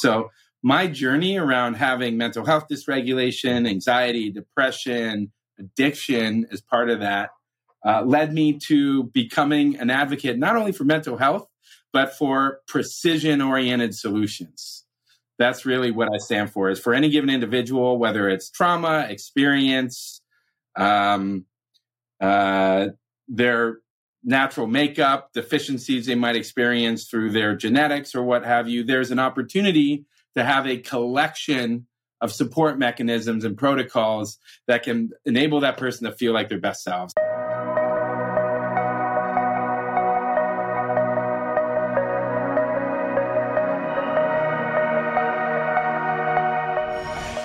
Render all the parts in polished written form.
So my journey around having mental health dysregulation, anxiety, depression, addiction as part of that led me to becoming an advocate, not only for mental health, but for precision-oriented solutions. That's really what I stand for, is for any given individual, whether it's trauma, experience, their natural makeup, deficiencies they might experience through their genetics or what have you, there's an opportunity to have a collection of support mechanisms and protocols that can enable that person to feel like their best selves.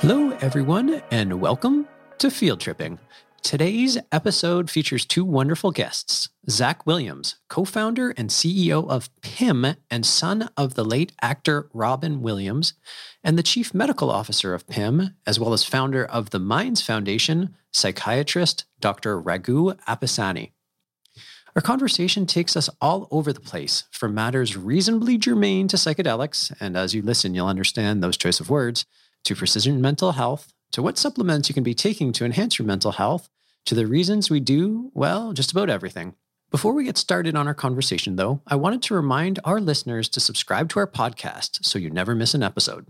Hello, everyone, and welcome to Field Tripping. Today's episode features two wonderful guests, Zach Williams, co-founder and CEO of PIM and son of the late actor Robin Williams, and the chief medical officer of PIM, as well as founder of the Minds Foundation, psychiatrist Dr. Raghu Appasani. Our conversation takes us all over the place from matters reasonably germane to psychedelics, and as you listen, you'll understand those choice of words, to precision mental health, to what supplements you can be taking to enhance your mental health, to the reasons we do, well, just about everything. Before we get started on our conversation, though, I wanted to remind our listeners to subscribe to our podcast so you never miss an episode.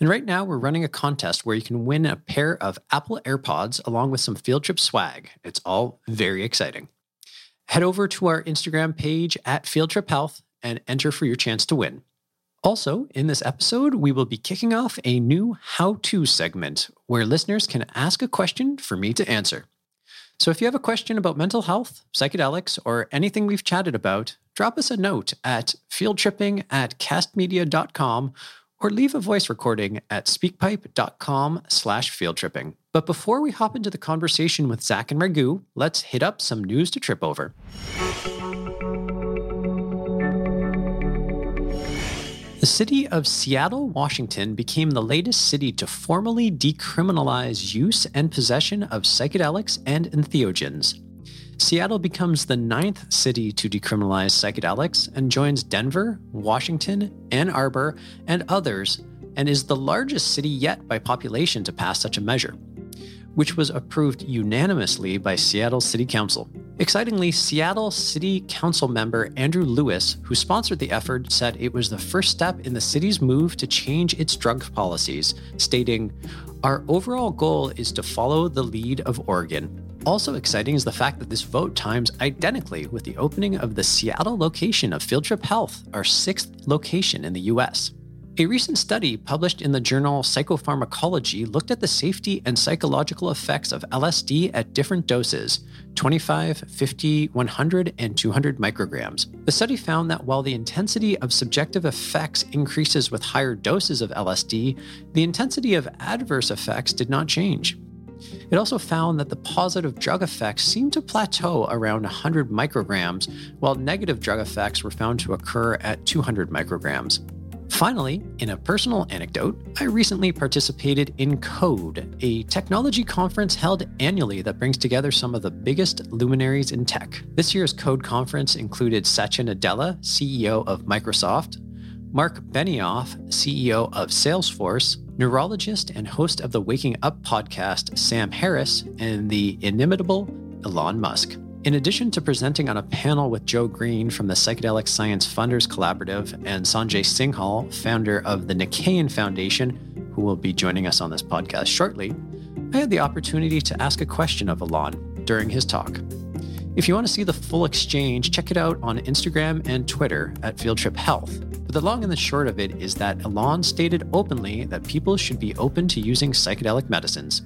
And right now, we're running a contest where you can win a pair of Apple AirPods along with some Field Trip swag. It's all very exciting. Head over to our Instagram page at Field Trip Health and enter for your chance to win. Also, in this episode, we will be kicking off a new how-to segment where listeners can ask a question for me to answer. So if you have a question about mental health, psychedelics, or anything we've chatted about, drop us a note at fieldtripping@castmedia.com or leave a voice recording at speakpipe.com/fieldtripping. But before we hop into the conversation with Zach and Raghu, let's hit up some news to trip over. The city of Seattle, Washington became the latest city to formally decriminalize use and possession of psychedelics and entheogens. Seattle becomes the 9th city to decriminalize psychedelics and joins Denver, Washington, Ann Arbor, and others, and is the largest city yet by population to pass such a measure, which was approved unanimously by Seattle City Council. Excitingly, Seattle City Council member Andrew Lewis, who sponsored the effort, said it was the first step in the city's move to change its drug policies, stating, "Our overall goal is to follow the lead of Oregon." Also exciting is the fact that this vote times identically with the opening of the Seattle location of Field Trip Health, our 6th location in the U.S. A recent study published in the journal Psychopharmacology looked at the safety and psychological effects of LSD at different doses, 25, 50, 100, and 200 micrograms. The study found that while the intensity of subjective effects increases with higher doses of LSD, the intensity of adverse effects did not change. It also found that the positive drug effects seemed to plateau around 100 micrograms, while negative drug effects were found to occur at 200 micrograms. Finally, in a personal anecdote, I recently participated in CODE, a technology conference held annually that brings together some of the biggest luminaries in tech. This year's CODE conference included Satya Nadella, CEO of Microsoft, Mark Benioff, CEO of Salesforce, neurologist and host of the Waking Up podcast, Sam Harris, and the inimitable Elon Musk. In addition to presenting on a panel with Joe Green from the Psychedelic Science Funders Collaborative and Sanjay Singhal, founder of the Nikkeian Foundation, who will be joining us on this podcast shortly, I had the opportunity to ask a question of Elon during his talk. If you want to see the full exchange, check it out on Instagram and Twitter at Field Trip Health. But the long and the short of it is that Elon stated openly that people should be open to using psychedelic medicines.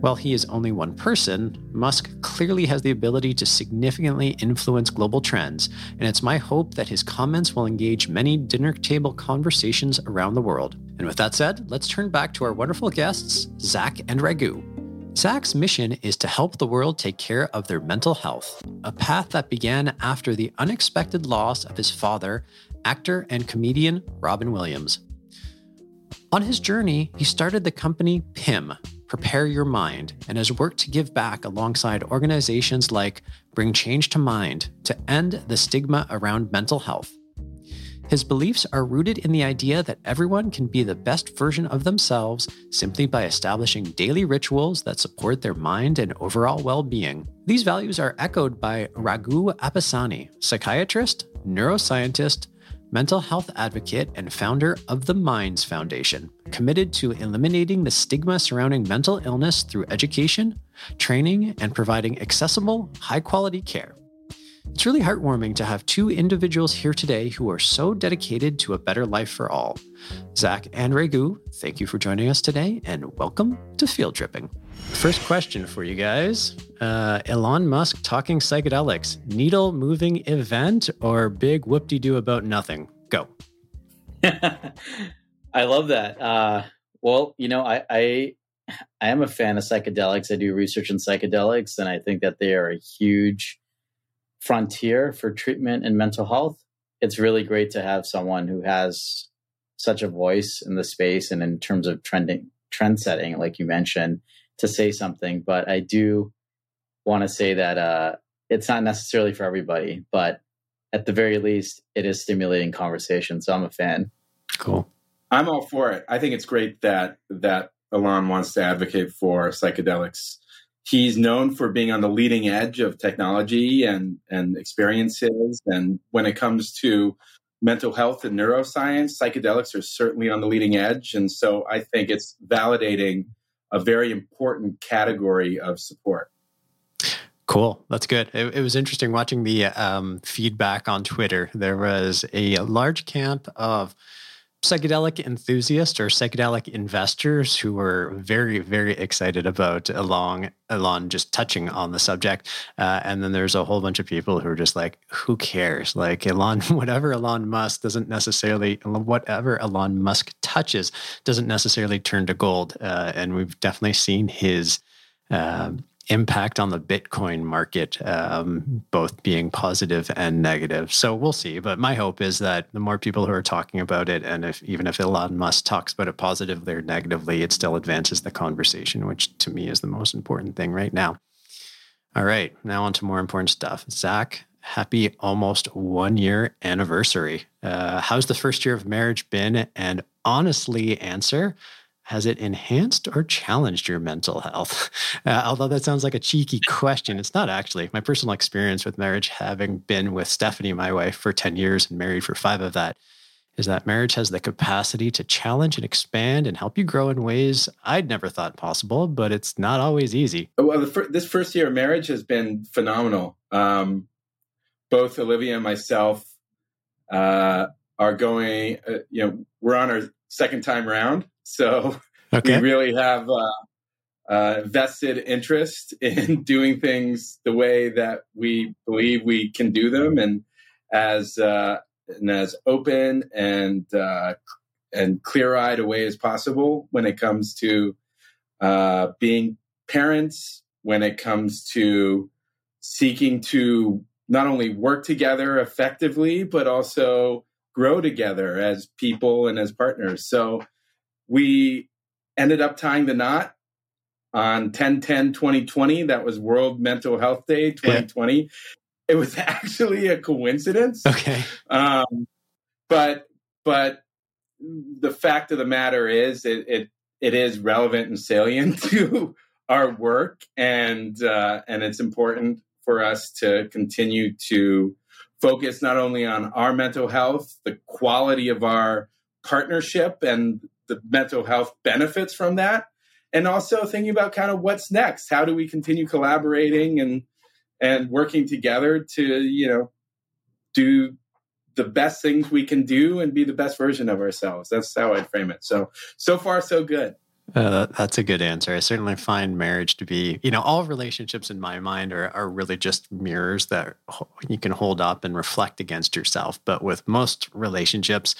While he is only one person, Musk clearly has the ability to significantly influence global trends, and it's my hope that his comments will engage many dinner table conversations around the world. And with that said, let's turn back to our wonderful guests, Zach and Raghu. Zach's mission is to help the world take care of their mental health, a path that began after the unexpected loss of his father, actor and comedian Robin Williams. On his journey, he started the company PIM, Prepare Your Mind, and has worked to give back alongside organizations like Bring Change to Mind to end the stigma around mental health. His beliefs are rooted in the idea that everyone can be the best version of themselves simply by establishing daily rituals that support their mind and overall well-being. These values are echoed by Raghu Appasani, psychiatrist, neuroscientist, mental health advocate, and founder of the Minds Foundation, committed to eliminating the stigma surrounding mental illness through education, training, and providing accessible, high-quality care. It's really heartwarming to have two individuals here today who are so dedicated to a better life for all. Zach and Raghu, thank you for joining us today, and welcome to Field Tripping. First question for you guys. Elon Musk talking psychedelics, needle-moving event or big whoop-de-doo about nothing? Go. I love that. I am a fan of psychedelics. I do research in psychedelics, and I think that they are a huge frontier for treatment and mental health. It's really great to have someone who has such a voice in the space and in terms of trend setting, like you mentioned, to say something. But I do want to say that it's not necessarily for everybody, but at the very least, it is stimulating conversation. So I'm a fan. Cool. I'm all for it. I think it's great that Elon wants to advocate for psychedelics. He's known for being on the leading edge of technology and experiences. And when it comes to mental health and neuroscience, psychedelics are certainly on the leading edge. And so I think it's validating a very important category of support. Cool. That's good. It was interesting watching the feedback on Twitter. There was a large camp of psychedelic enthusiasts or psychedelic investors who were very, very excited about Elon just touching on the subject. And then there's a whole bunch of people who are just like, who cares? Like whatever Elon Musk touches doesn't necessarily turn to gold. And we've definitely seen his impact on the Bitcoin market, both being positive and negative. So we'll see. But my hope is that the more people who are talking about it, and even if Elon Musk talks about it positively or negatively, it still advances the conversation, which to me is the most important thing right now. All right, now on to more important stuff. Zach, happy almost 1 year anniversary. How's the first year of marriage been? And honestly, answer, has it enhanced or challenged your mental health? Although that sounds like a cheeky question, it's not actually. My personal experience with marriage, having been with Stephanie, my wife, for 10 years and married for 5 of that, is that marriage has the capacity to challenge and expand and help you grow in ways I'd never thought possible, but it's not always easy. Well, this first year of marriage has been phenomenal. Both Olivia and myself are going, we're on our second time round. So okay. We really have vested interest in doing things the way that we believe we can do them, and as open and clear-eyed a way as possible when it comes to being parents, when it comes to seeking to not only work together effectively, but also grow together as people and as partners. So we ended up tying the knot on 10/10/2020. That was World Mental Health Day 2020. Yeah. It was actually a coincidence. Okay. But the fact of the matter is it is relevant and salient to our work, and it's important for us to continue to focus not only on our mental health, the quality of our partnership, and the mental health benefits from that, and also thinking about kind of what's next. How do we continue collaborating and working together to, do the best things we can do and be the best version of ourselves? That's how I'd frame it. So far, so good. That's a good answer. I certainly find marriage to be, all relationships in my mind are really just mirrors that you can hold up and reflect against yourself. But with most relationships,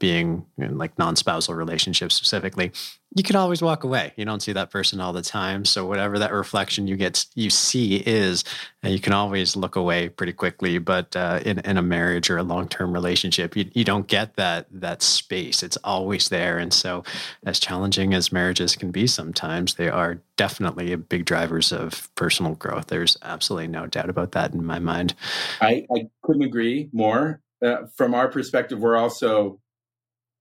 being like non-spousal relationships specifically, you can always walk away. You don't see that person all the time. So whatever that reflection you see is, you can always look away pretty quickly. But in a marriage or a long-term relationship, you don't get that space. It's always there. And so as challenging as marriages can be sometimes, they are definitely big drivers of personal growth. There's absolutely no doubt about that in my mind. I couldn't agree more. from our perspective, we're also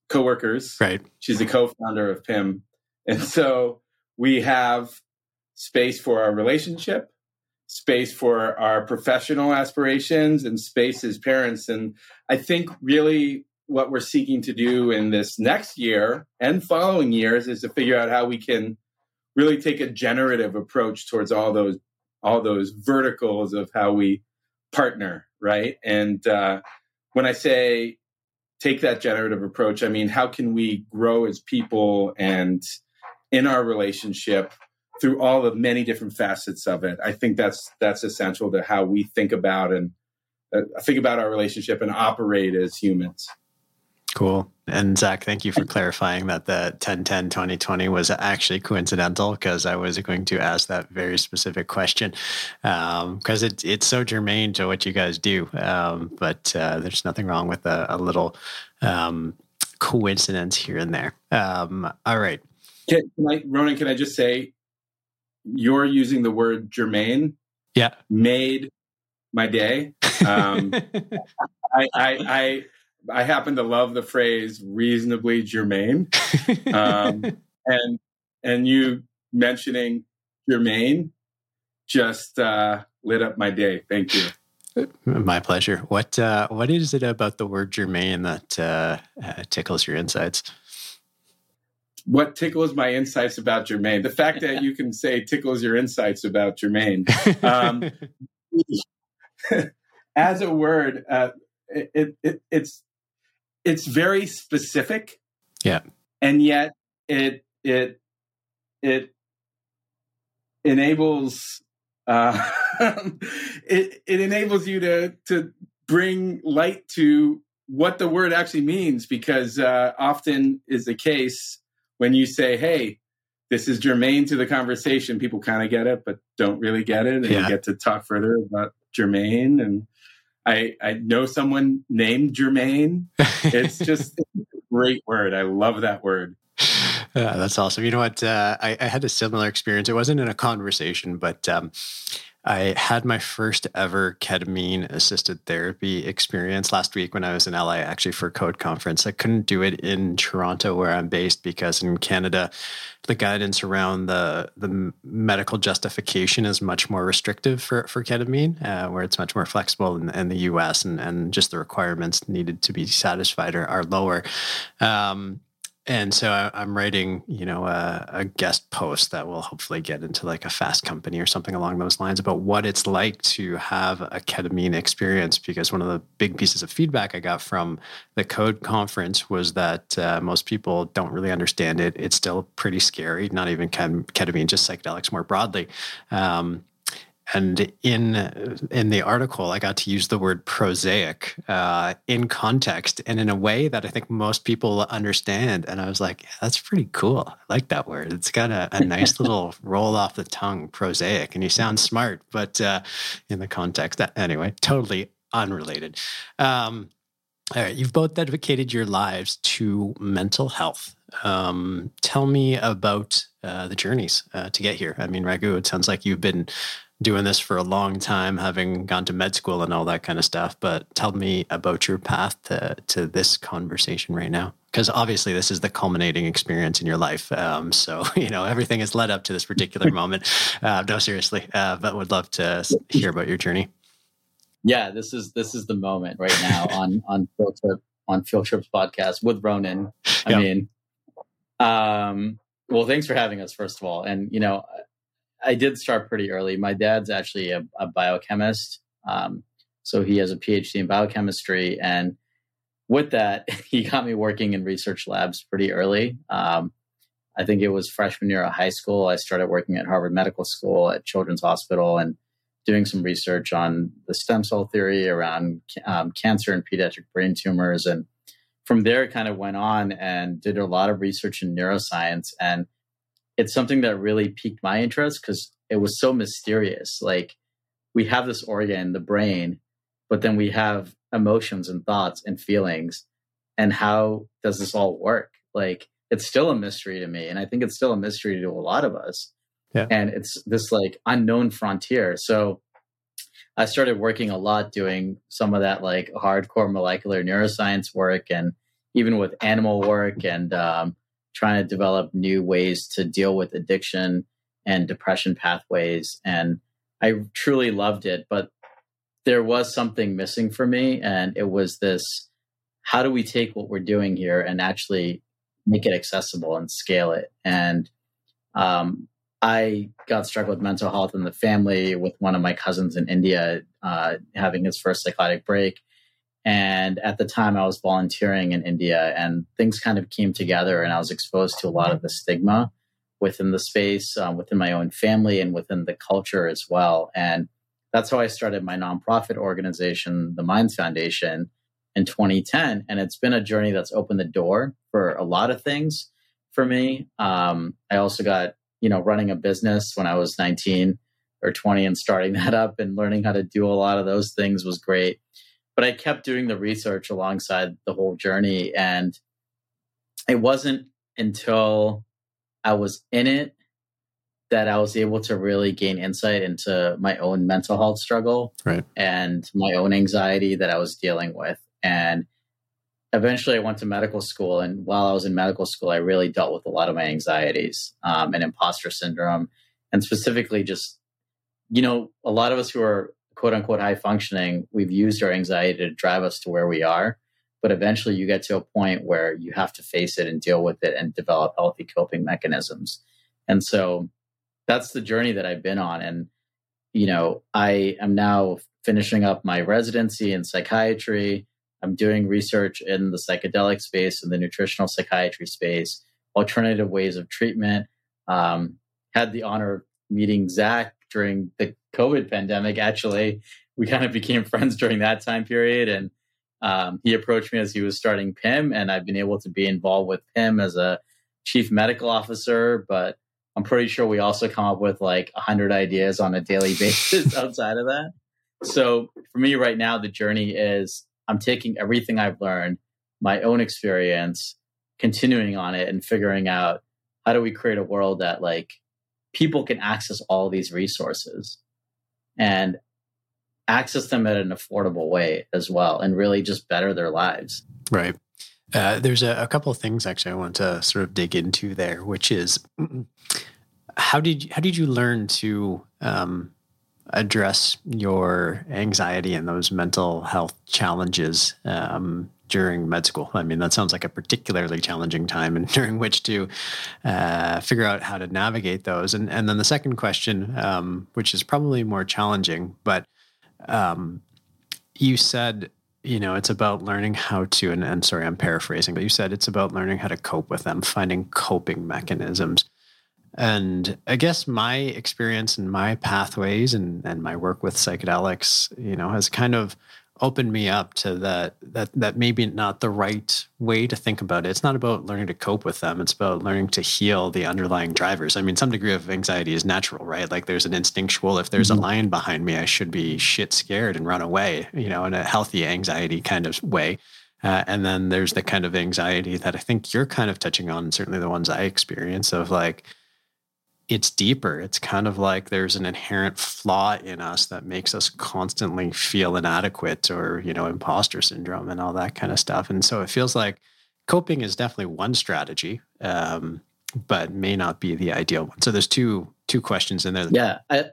coworkers. Right. She's a co-founder of PIM. And so we have space for our relationship, space for our professional aspirations, and space as parents. And I think really what we're seeking to do in this next year and following years is to figure out how we can really take a generative approach towards all those verticals of how we partner, right? And when I say take that generative approach, I mean, how can we grow as people and in our relationship through all the many different facets of it? I think that's essential to how we think about our relationship and operate as humans. Cool. And Zach, thank you for clarifying that the 10-10-2020 was actually coincidental, because I was going to ask that very specific question, because it's so germane to what you guys do. But there's nothing wrong with a little coincidence here and there. All right. Ronan, can I just say, you're using the word germane? Yeah. Made my day. I happen to love the phrase reasonably germane. And you mentioning germane just lit up my day. Thank you. My pleasure. What is it about the word germane that tickles your insights? What tickles my insights about germane? The fact that you can say tickles your insights about germane. As a word, it's very specific, yeah, and yet it enables it enables you to bring light to what the word actually means, because often is the case when you say, "Hey, this is germane to the conversation," people kind of get it but don't really get it, and you get to talk further about germane. And I know someone named Germaine. It's just a great word. I love that word. That's awesome. You know what? I had a similar experience. It wasn't in a conversation, but I had my first ever ketamine-assisted therapy experience last week when I was in LA, actually, for a code conference. I couldn't do it in Toronto, where I'm based, because in Canada, the guidance around the medical justification is much more restrictive for ketamine, where it's much more flexible in the US, and just the requirements needed to be satisfied are lower. And so I'm writing, a guest post that will hopefully get into like a Fast Company or something along those lines about what it's like to have a ketamine experience. Because one of the big pieces of feedback I got from the Code Conference was that most people don't really understand it. It's still pretty scary, not even ketamine, just psychedelics more broadly. And in the article, I got to use the word prosaic in context and in a way that I think most people understand. And I was like, yeah, that's pretty cool. I like that word. It's got a nice little roll off the tongue, prosaic. And you sound smart, but in the context, anyway, totally unrelated. All right, you've both dedicated your lives to mental health. Tell me about the journeys to get here. I mean, Raghu, it sounds like you've been doing this for a long time, having gone to med school and all that kind of stuff. But tell me about your path to this conversation right now, because obviously this is the culminating experience in your life. So everything has led up to this particular moment. No, seriously, but would love to hear about your journey. Yeah, this is the moment right now on Field Trip's podcast with Ronan. Well, thanks for having us, first of all. And, I did start pretty early. My dad's actually a biochemist. So he has a PhD in biochemistry. And with that, he got me working in research labs pretty early. I think it was freshman year of high school. I started working at Harvard Medical School at Children's Hospital and doing some research on the stem cell theory around cancer and pediatric brain tumors. And from there, kind of went on and did a lot of research in neuroscience. And it's something that really piqued my interest because it was so mysterious. Like, we have this organ, the brain, but then we have emotions and thoughts and feelings. And how does this all work? Like, it's still a mystery to me. And I think it's still a mystery to a lot of us. Yeah. And it's this unknown frontier. So I started working a lot doing some of that like hardcore molecular neuroscience work and even with animal work and trying to develop new ways to deal with addiction and depression pathways. And I truly loved it, but there was something missing for me. And it was this, how do we take what we're doing here and actually make it accessible and scale it? And I got struck with mental health in the family with one of my cousins in India having his first psychotic break. And at the time I was volunteering in India and things kind of came together and I was exposed to a lot of the stigma within the space, within my own family and within the culture as well. And that's how I started my nonprofit organization, the Minds Foundation, in 2010. And it's been a journey that's opened the door for a lot of things for me. I also got, running a business when I was 19 or 20 and starting that up and learning how to do a lot of those things was great. But I kept doing the research alongside the whole journey. And it wasn't until I was in it that I was able to really gain insight into my own mental health struggle and my own anxiety that I was dealing with. And eventually I went to medical school. And while I was in medical school, I really dealt with a lot of my anxieties and imposter syndrome. And specifically just, a lot of us who are quote unquote high functioning, we've used our anxiety to drive us to where we are. But eventually you get to a point where you have to face it and deal with it and develop healthy coping mechanisms. And so that's the journey that I've been on. And, I am now finishing up my residency in psychiatry. I'm doing research in the psychedelic space and the nutritional psychiatry space, alternative ways of treatment. Had the honor of meeting Zach during the COVID pandemic. Actually, we kind of became friends during that time period. And he approached me as he was starting PIM, and I've been able to be involved with PIM as a chief medical officer. But I'm pretty sure we also come up with like 100 ideas on a daily basis outside of that. So for me right now, the journey is I'm taking everything I've learned, my own experience, continuing on it and figuring out how do we create a world that like people can access all these resources and access them at an affordable way as well and really just better their lives. Right. There's a couple of things actually I want to sort of dig into there, which is how did you learn to address your anxiety and those mental health challenges during med school? I mean, that sounds like a particularly challenging time and during which to figure out how to navigate those. And then the second question, which is probably more challenging, but you said, it's about learning how to, and I'm sorry, I'm paraphrasing, but you said it's about learning how to cope with them, finding coping mechanisms. And I guess my experience and my pathways and my work with psychedelics, has kind of opened me up to that maybe not the right way to think about it. It's not about learning to cope with them. It's about learning to heal the underlying drivers. I mean, some degree of anxiety is natural, right? Like there's an instinctual, if there's a lion behind me, I should be shit scared and run away, in a healthy anxiety kind of way. And then there's the kind of anxiety that I think you're kind of touching on, certainly the ones I experience of like, it's deeper. It's kind of like there's an inherent flaw in us that makes us constantly feel inadequate or, imposter syndrome and all that kind of stuff. And so it feels like coping is definitely one strategy, but may not be the ideal one. So there's two questions in there. Yeah. I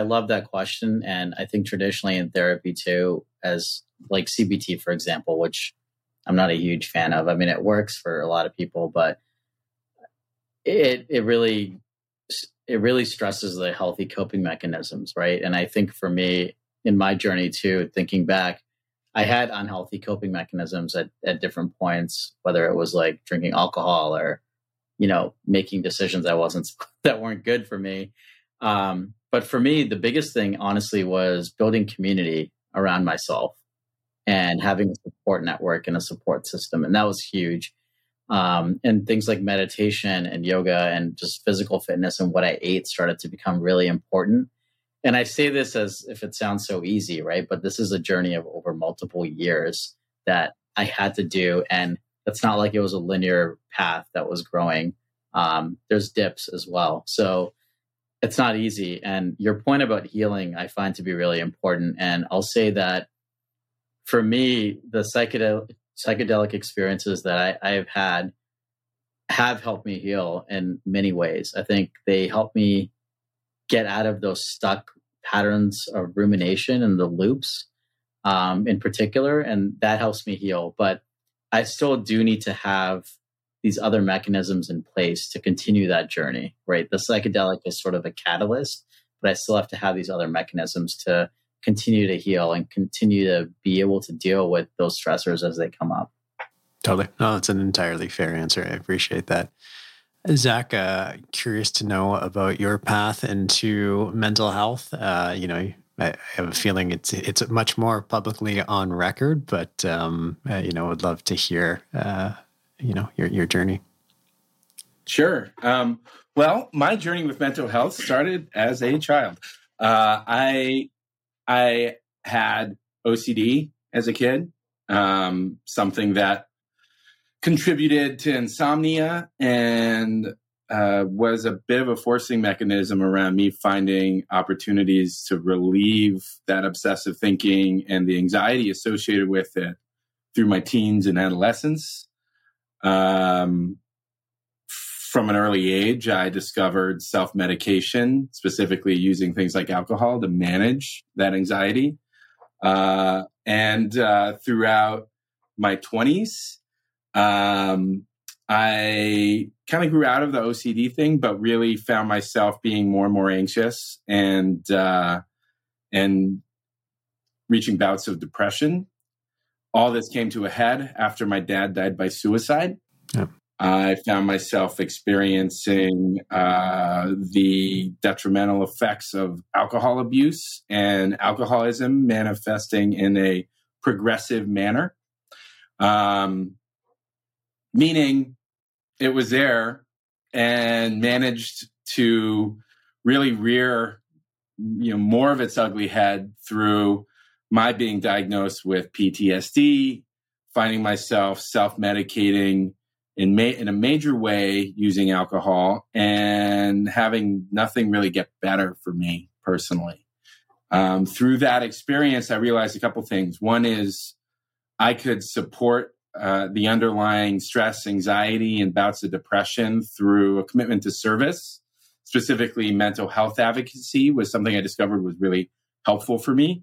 love that question. And I think traditionally in therapy too, as like CBT, for example, which I'm not a huge fan of. I mean, it works for a lot of people, but it really stresses the healthy coping mechanisms, right? And I think for me, in my journey too, thinking back, I had unhealthy coping mechanisms at different points, whether it was like drinking alcohol or, making decisions that weren't good for me. But for me, the biggest thing, honestly, was building community around myself and having a support network and a support system. And that was huge. And things like meditation and yoga and just physical fitness and what I ate started to become really important. And I say this as if it sounds so easy, right? But this is a journey of over multiple years that I had to do. And it's not like it was a linear path that was growing. There's dips as well. So It's not easy. And your point about healing, I find to be really important. And I'll say that for me, the psychedelic experiences that I've had have helped me heal in many ways. I think they help me get out of those stuck patterns of rumination and the loops in particular. And that helps me heal. But I still do need to have these other mechanisms in place to continue that journey, right? The psychedelic is sort of a catalyst, but I still have to have these other mechanisms to continue to heal and continue to be able to deal with those stressors as they come up. Totally. No, that's an entirely fair answer. I appreciate that. Zach, curious to know about your path into mental health. I have a feeling it's much more publicly on record, but, would love to hear, your journey. Sure. Well, my journey with mental health started as a child. I had OCD as a kid, something that contributed to insomnia and was a bit of a forcing mechanism around me finding opportunities to relieve that obsessive thinking and the anxiety associated with it through my teens and adolescence. From an early age, I discovered self-medication, specifically using things like alcohol to manage that anxiety. And throughout my 20s, I kind of grew out of the OCD thing, but really found myself being more and more anxious and reaching bouts of depression. All this came to a head after my dad died by suicide. Yeah. I found myself experiencing the detrimental effects of alcohol abuse and alcoholism manifesting in a progressive manner. Meaning it was there and managed to really rear, more of its ugly head through my being diagnosed with PTSD, finding myself self-medicating in a major way using alcohol and having nothing really get better for me personally. Through that experience, I realized a couple things. One is I could support the underlying stress, anxiety, and bouts of depression through a commitment to service. Specifically, mental health advocacy was something I discovered was really helpful for me.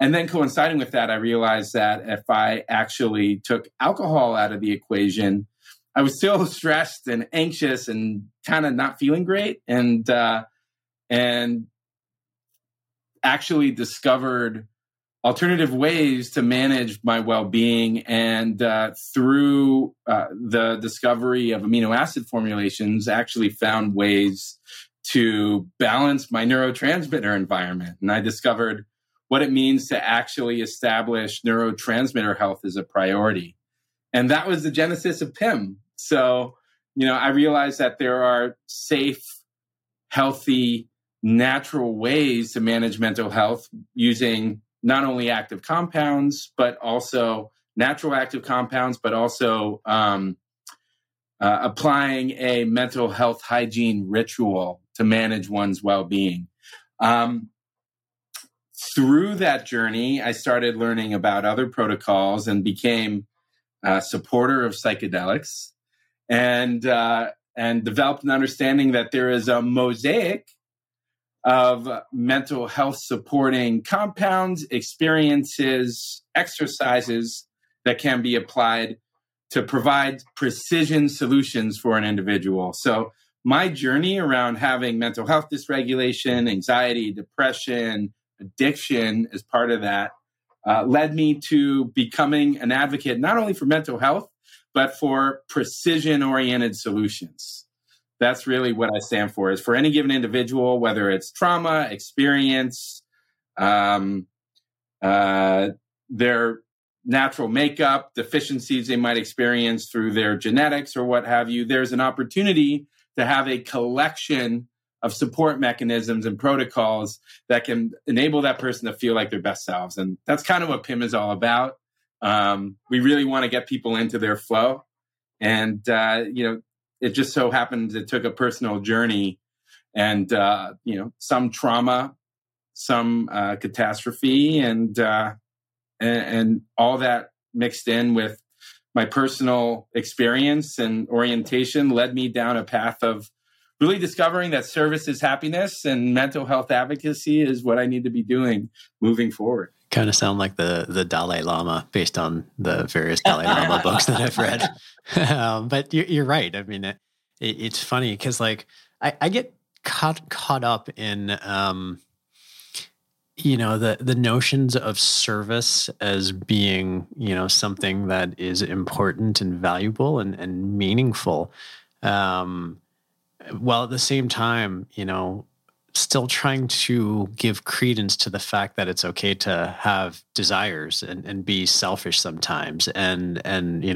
And then coinciding with that, I realized that if I actually took alcohol out of the equation, I was still stressed and anxious and kind of not feeling great. And actually discovered alternative ways to manage my well-being. And through the discovery of amino acid formulations, I actually found ways to balance my neurotransmitter environment. And I discovered what it means to actually establish neurotransmitter health as a priority. And that was the genesis of PIM. So, I realized that there are safe, healthy, natural ways to manage mental health using not only active compounds, but also natural active compounds, but also applying a mental health hygiene ritual to manage one's well-being. Through that journey, I started learning about other protocols and became a supporter of psychedelics and developed an understanding that there is a mosaic of mental health supporting compounds, experiences, exercises that can be applied to provide precision solutions for an individual. So my journey around having mental health dysregulation, anxiety, depression, addiction as part of that led me to becoming an advocate, not only for mental health, but for precision-oriented solutions. That's really what I stand for, is for any given individual, whether it's trauma, experience, their natural makeup, deficiencies they might experience through their genetics or what have you, there's an opportunity to have a collection of support mechanisms and protocols that can enable that person to feel like their best selves. And that's kind of what PIM is all about. We really want to get people into their flow. And, it just so happens it took a personal journey and some trauma, some catastrophe, and all that mixed in with my personal experience and orientation led me down a path of really discovering that service is happiness and mental health advocacy is what I need to be doing moving forward. Kind of sound like the Dalai Lama based on the various Dalai Lama books that I've read. But you're right. I mean, it's funny because I get caught up in, the notions of service as being, something that is important and valuable and meaningful. While at the same time, still trying to give credence to the fact that it's okay to have desires and be selfish sometimes. And,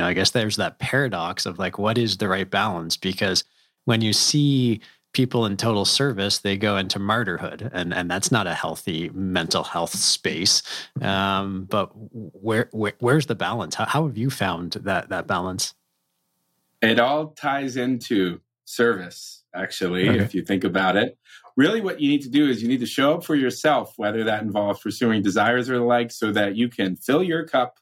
I guess there's that paradox of what is the right balance? Because when you see people in total service, they go into martyrhood and that's not a healthy mental health space. But where's the balance? How have you found that balance? It all ties into service, actually, okay. If you think about it. Really what you need to do is you need to show up for yourself, whether that involves pursuing desires or the like, so that you can fill your cup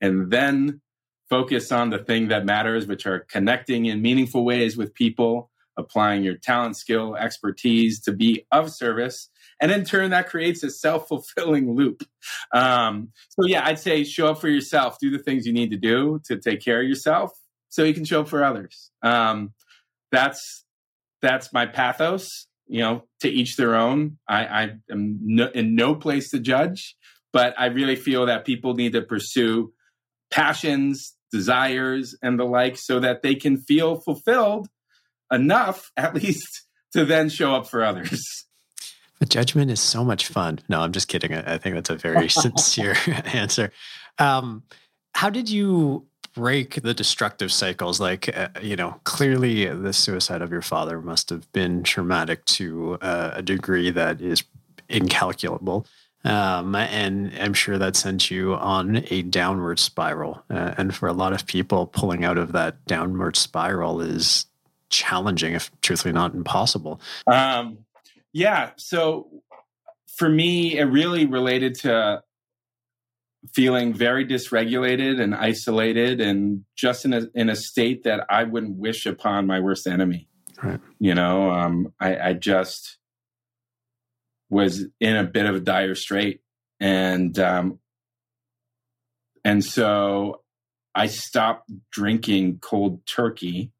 and then focus on the thing that matters, which are connecting in meaningful ways with people, applying your talent, skill, expertise to be of service. And in turn, that creates a self-fulfilling loop. I'd say show up for yourself, do the things you need to do to take care of yourself so you can show up for others. That's my pathos. To each their own. I am in no place to judge, but I really feel that people need to pursue passions, desires, and the like so that they can feel fulfilled enough, at least, to then show up for others. But judgment is so much fun. No, I'm just kidding. I think that's a very sincere answer. How did you break the destructive cycles? Clearly the suicide of your father must have been traumatic to a degree that is incalculable. And I'm sure that sent you on a downward spiral. And for a lot of people, pulling out of that downward spiral is challenging, if truthfully not impossible. So for me, it really related to feeling very dysregulated and isolated and just in a state that I wouldn't wish upon my worst enemy. Right. I just was in a bit of a dire strait. And so I stopped drinking cold turkey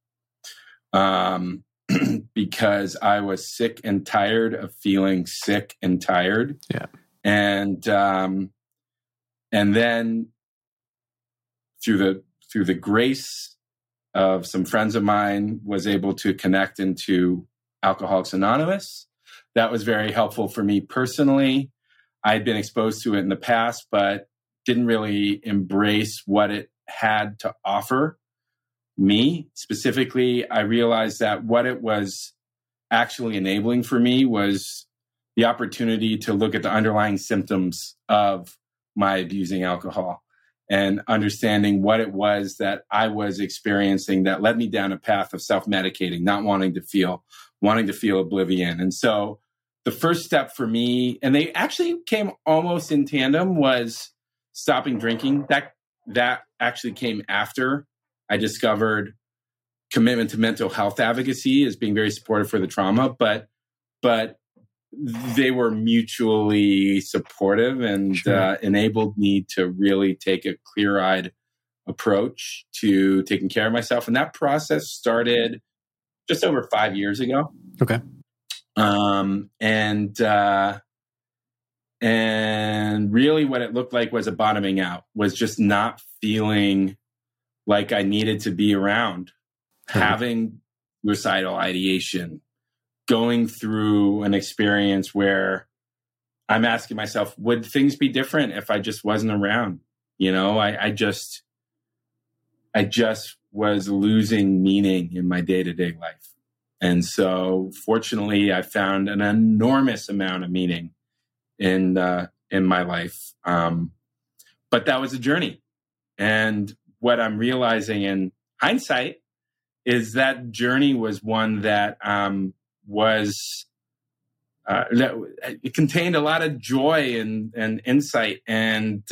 because I was sick and tired of feeling sick and tired. Yeah. And then through the grace of some friends of mine, was able to connect into Alcoholics Anonymous. That was very helpful for me personally. I'd been exposed to it in the past, but didn't really embrace what it had to offer me. Specifically, I realized that what it was actually enabling for me was the opportunity to look at the underlying symptoms of my abusing alcohol and understanding what it was that I was experiencing that led me down a path of self-medicating, not wanting to feel oblivion. And so the first step for me, and they actually came almost in tandem, was stopping drinking. That actually came after I discovered commitment to mental health advocacy as being very supportive for the trauma, but they were mutually supportive and enabled me to really take a clear-eyed approach to taking care of myself. And that process started just over 5 years ago. Okay. And really what it looked like was a bottoming out, was just not feeling like I needed to be around, having suicidal ideation, going through an experience where I'm asking myself, would things be different if I just wasn't around? I just was losing meaning in my day-to-day life. And so fortunately, I found an enormous amount of meaning in my life. But that was a journey. And what I'm realizing in hindsight is that journey was one that was It contained a lot of joy and insight, and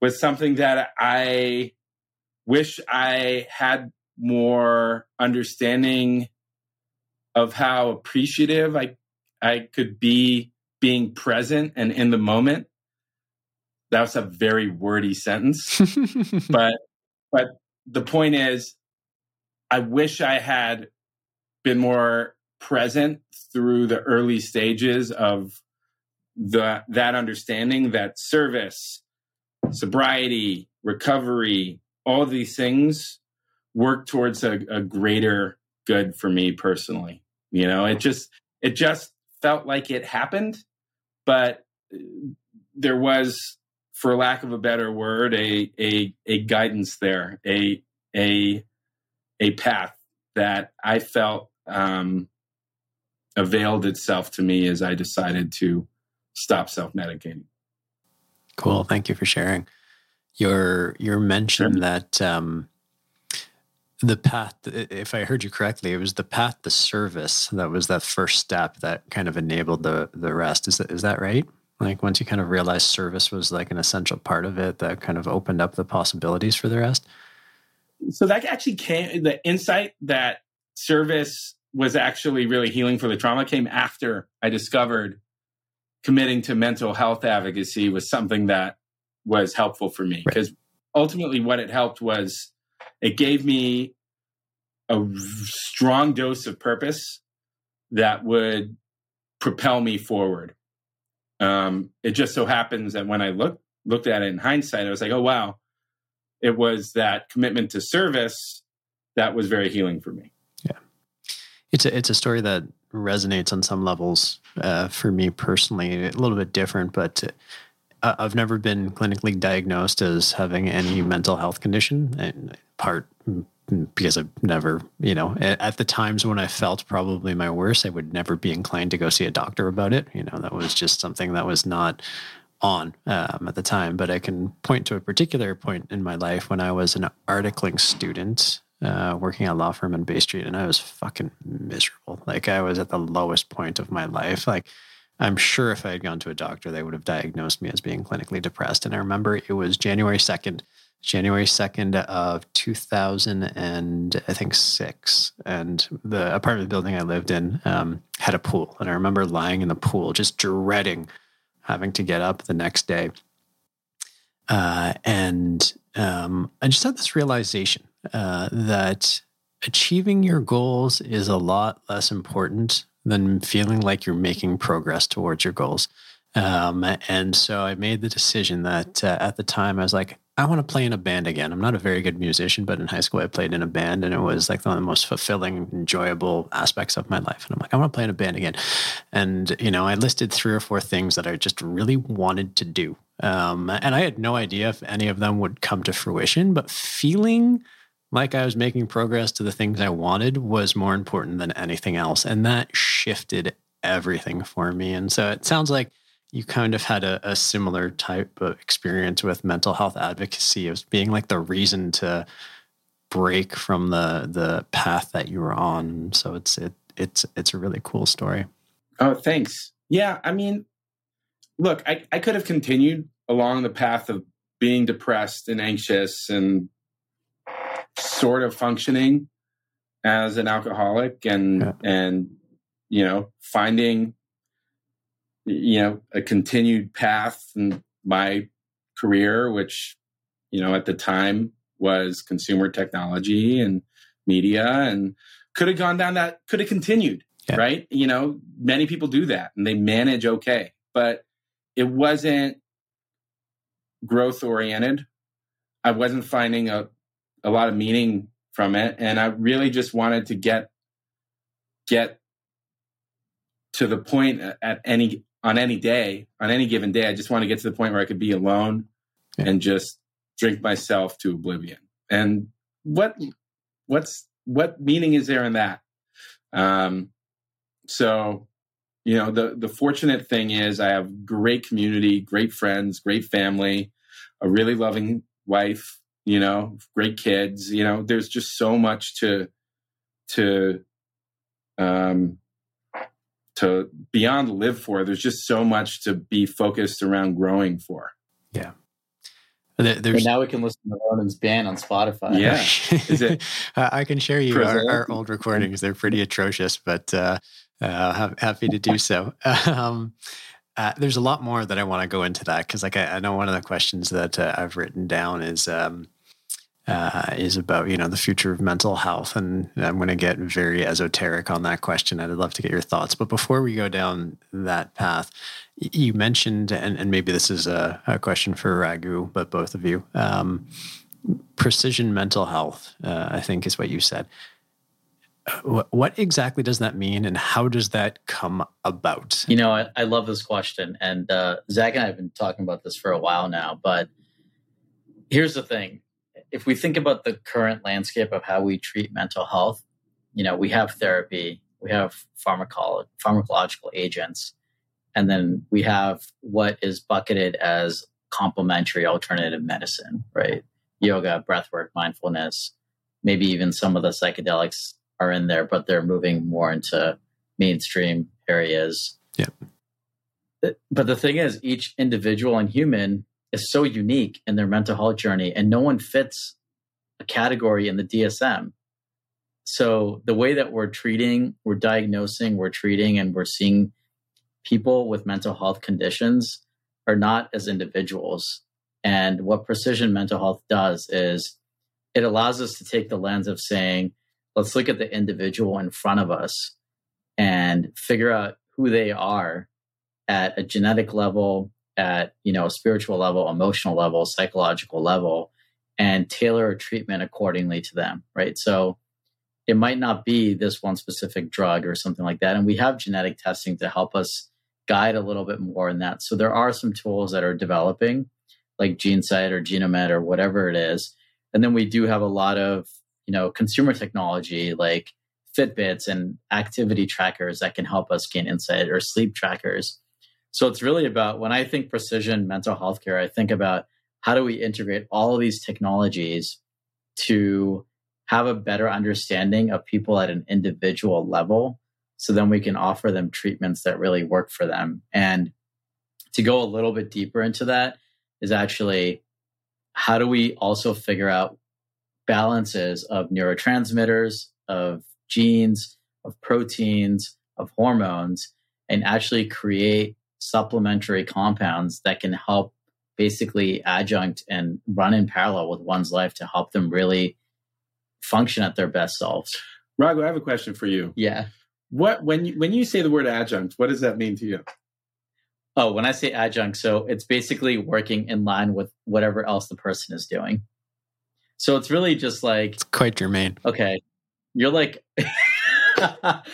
was something that I wish I had more understanding of how appreciative I could be being present and in the moment. That was a very wordy sentence, but the point is, I wish I had been more present through the early stages of that understanding that service, sobriety, recovery, all these things work towards a greater good for me personally. You know, it just felt like it happened, but there was, for lack of a better word, a guidance there, a path that I felt availed itself to me as I decided to stop self-medicating. Cool. Thank you for sharing. Your mention Sure. that the path, if I heard you correctly, it was the path to service that was that first step that kind of enabled the rest. Is that right? Like once you kind of realized service was like an essential part of it, that kind of opened up the possibilities for the rest. So that actually came, the insight that service was actually really healing for the trauma came after I discovered committing to mental health advocacy was something that was helpful for me. Because ultimately what it helped was it gave me a strong dose of purpose that would propel me forward. It just so happens that when I looked at it in hindsight, I was like, oh, wow, it was that commitment to service that was very healing for me. Yeah. It's a story that resonates on some levels for me personally, a little bit different, but I've never been clinically diagnosed as having any mental health condition, in part because I've never, you know, at the times when I felt probably my worst, I would never be inclined to go see a doctor about it. You know, that was just something that was not on at the time. But I can point to a particular point in my life when I was an articling student working at a law firm on Bay Street, and I was fucking miserable. Like I was at the lowest point of my life. Like I'm sure if I had gone to a doctor, they would have diagnosed me as being clinically depressed. And I remember it was January 2nd of 2006, and the apartment building I lived in had a pool. And I remember lying in the pool, just dreading having to get up the next day. And I just had this realization that achieving your goals is a lot less important than feeling like you're making progress towards your goals. And so I made the decision that at the time I was like, I want to play in a band again. I'm not a very good musician, but in high school I played in a band, and it was like one of the most fulfilling, enjoyable aspects of my life. And I'm like, I want to play in a band again. And, you know, I listed 3 or 4 things that I just really wanted to do. And I had no idea if any of them would come to fruition, but feeling like I was making progress to the things I wanted was more important than anything else. And that shifted everything for me. And so it sounds like you kind of had a similar type of experience with mental health advocacy as being like the reason to break from the path that you were on. So it's a really cool story. Oh, thanks. Yeah. I mean, look, I could have continued along the path of being depressed and anxious and sort of functioning as an alcoholic and, you know, finding, you know, a continued path in my career, which, you know, at the time was consumer technology and media, and could have gone down that, could have continued, right? You know, many people do that and they manage okay, but it wasn't growth oriented. I wasn't finding a lot of meaning from it. And I really just wanted to get to the point on any given day, I just want to get to the point where I could be alone and just drink myself to oblivion. And what meaning is there in that? So, you know, the fortunate thing is I have great community, great friends, great family, a really loving wife, you know, great kids. You know, there's just so much to to beyond live for. There's just so much to be focused around growing for. Yeah. But now we can listen to Ronan's band on Spotify. Yeah. Is it? I can share you our old recordings. They're pretty atrocious, but happy to do so. There's a lot more that I want to go into that, because I know one of the questions that I've written down is about, the future of mental health. And I'm going to get very esoteric on that question. I'd love to get your thoughts. But before we go down that path, you mentioned, and maybe this is a question for Raghu, but both of you, precision mental health, I think is what you said. What exactly does that mean, and how does that come about? I love this question. And Zach and I have been talking about this for a while now, but here's the thing. If we think about the current landscape of how we treat mental health, we have therapy, we have pharmacological agents, and then we have what is bucketed as complementary alternative medicine, right? Yoga, breathwork, mindfulness, maybe even some of the psychedelics are in there, but they're moving more into mainstream areas. Yeah. But the thing is, each individual and human is so unique in their mental health journey, and no one fits a category in the DSM. So the way that we're treating, we're diagnosing, we're treating, and we're seeing people with mental health conditions are not as individuals. And what precision mental health does is it allows us to take the lens of saying, let's look at the individual in front of us and figure out who they are at a genetic level, at a spiritual level, emotional level, psychological level, and tailor a treatment accordingly to them, right? So it might not be this one specific drug or something like that. And we have genetic testing to help us guide a little bit more in that. So there are some tools that are developing, like GeneSight or Genomed or whatever it is. And then we do have a lot of consumer technology like Fitbits and activity trackers that can help us gain insight, or sleep trackers. So it's really about, when I think precision mental health care, I think about how do we integrate all of these technologies to have a better understanding of people at an individual level, so then we can offer them treatments that really work for them. And to go a little bit deeper into that is actually, how do we also figure out balances of neurotransmitters, of genes, of proteins, of hormones, and actually create supplementary compounds that can help basically adjunct and run in parallel with one's life to help them really function at their best selves. Raghu, I have a question for you. Yeah. What, when you say the word adjunct, what does that mean to you? Oh, when I say adjunct, so it's basically working in line with whatever else the person is doing. So it's really just like... It's quite germane. Okay. You're like...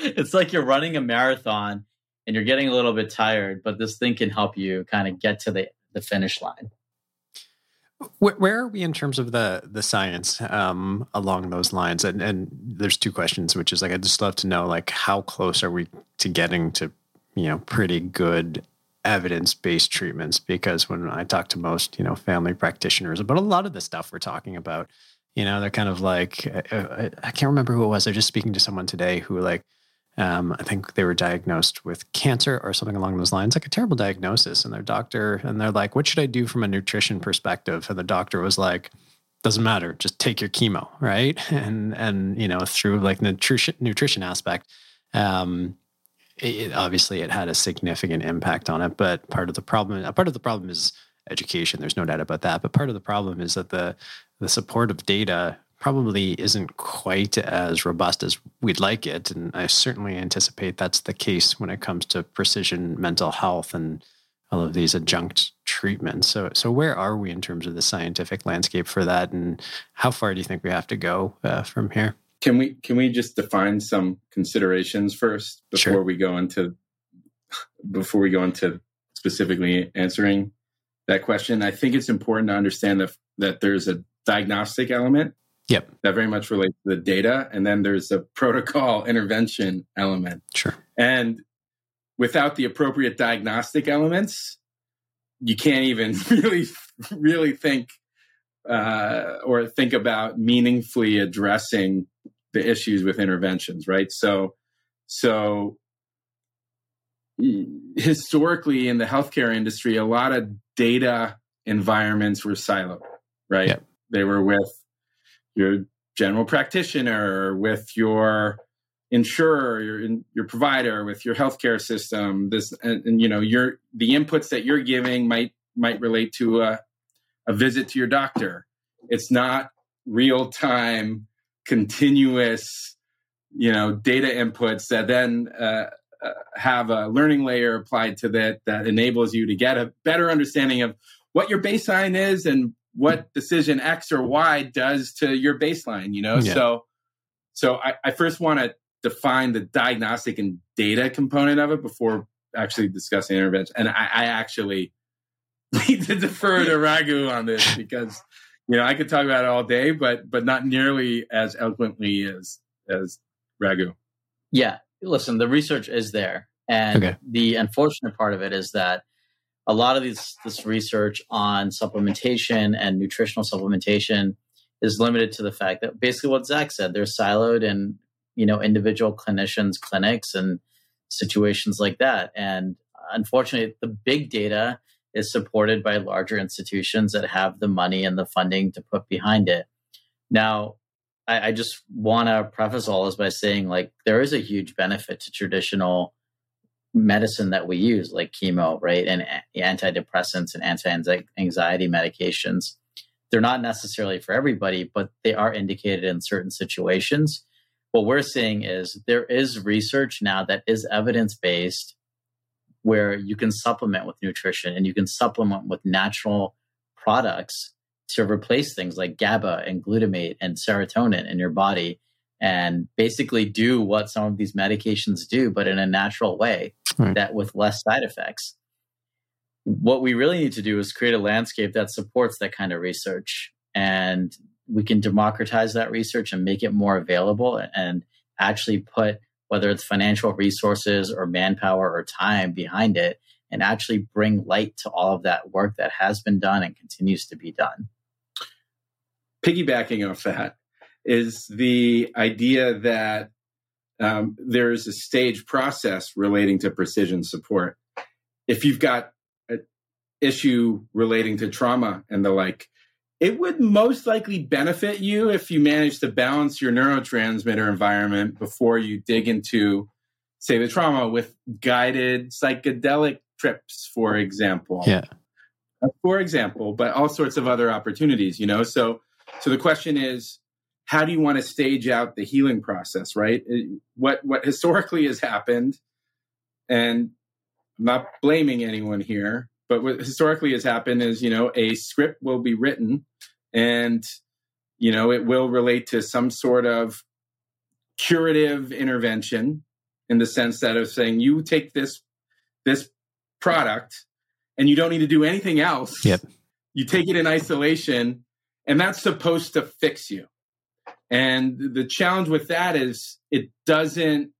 It's like you're running a marathon and you're getting a little bit tired, but this thing can help you kind of get to the finish line. Where are we in terms of the science along those lines? And there's two questions, which is I'd just love to know, how close are we to getting to, pretty good evidence-based treatments? Because when I talk to most, family practitioners about a lot of the stuff we're talking about, they're kind of like, I can't remember who it was. I was just speaking to someone today who I think they were diagnosed with cancer or something along those lines, a terrible diagnosis. And their doctor, and they're like, what should I do from a nutrition perspective? And the doctor was like, doesn't matter, just take your chemo, right? And through nutrition aspect, it had a significant impact on it. But part of the problem is education. There's no doubt about that. But part of the problem is that the supportive data probably isn't quite as robust as we'd like it. And I certainly anticipate that's the case when it comes to precision mental health and all of these adjunct treatments. So where are we in terms of the scientific landscape for that? And how far do you think we have to go from here? Can we just define some considerations first before Sure. we go into specifically answering that question? I think it's important to understand that there's a diagnostic element. Yep. That very much relates to the data. And then there's a protocol intervention element. Sure. And without the appropriate diagnostic elements, you can't even really think or think about meaningfully addressing the issues with interventions, right? So historically in the healthcare industry, a lot of data environments were siloed, right? Yep. They were with your general practitioner, with your insurer, your provider, with your healthcare system. This, and you know, the inputs that you're giving might relate to a visit to your doctor. It's not real time, continuous, you know, data inputs that then have a learning layer applied to that enables you to get a better understanding of what your baseline is and what decision X or Y does to your baseline, you know? Yeah. So I first want to define the diagnostic and data component of it before actually discussing intervention. And I actually need to defer to Raghu on this because, you know, I could talk about it all day, but not nearly as eloquently as Raghu. Yeah. Listen, the research is there. And The unfortunate part of it is that a lot of this research on supplementation and nutritional supplementation is limited to the fact that basically what Zach said, they're siloed in, you know, individual clinicians, clinics, and situations like that. And unfortunately, the big data is supported by larger institutions that have the money and the funding to put behind it. Now, I just want to preface all this by saying, like, there is a huge benefit to traditional medicine that we use, like chemo, right? And antidepressants and anti-anxiety medications. They're not necessarily for everybody, but they are indicated in certain situations. What we're seeing is there is research now that is evidence-based where you can supplement with nutrition and you can supplement with natural products to replace things like GABA and glutamate and serotonin in your body and basically do what some of these medications do, but in a natural way, right, that with less side effects. What we really need to do is create a landscape that supports that kind of research. And we can democratize that research and make it more available and actually put, whether it's financial resources or manpower or time behind it, and actually bring light to all of that work that has been done and continues to be done. Piggybacking off that is the idea that there is a stage process relating to precision support. If you've got an issue relating to trauma and the like, it would most likely benefit you if you manage to balance your neurotransmitter environment before you dig into, say, the trauma with guided psychedelic trips, for example. Yeah. For example, but all sorts of other opportunities, you know? So the question is, how do you want to stage out the healing process, right? What historically has happened, and I'm not blaming anyone here, but what historically has happened is, you know, a script will be written and, you know, it will relate to some sort of curative intervention in the sense that of saying, you take this product and you don't need to do anything else. Yep. You take it in isolation and that's supposed to fix you. And the challenge with that is it doesn't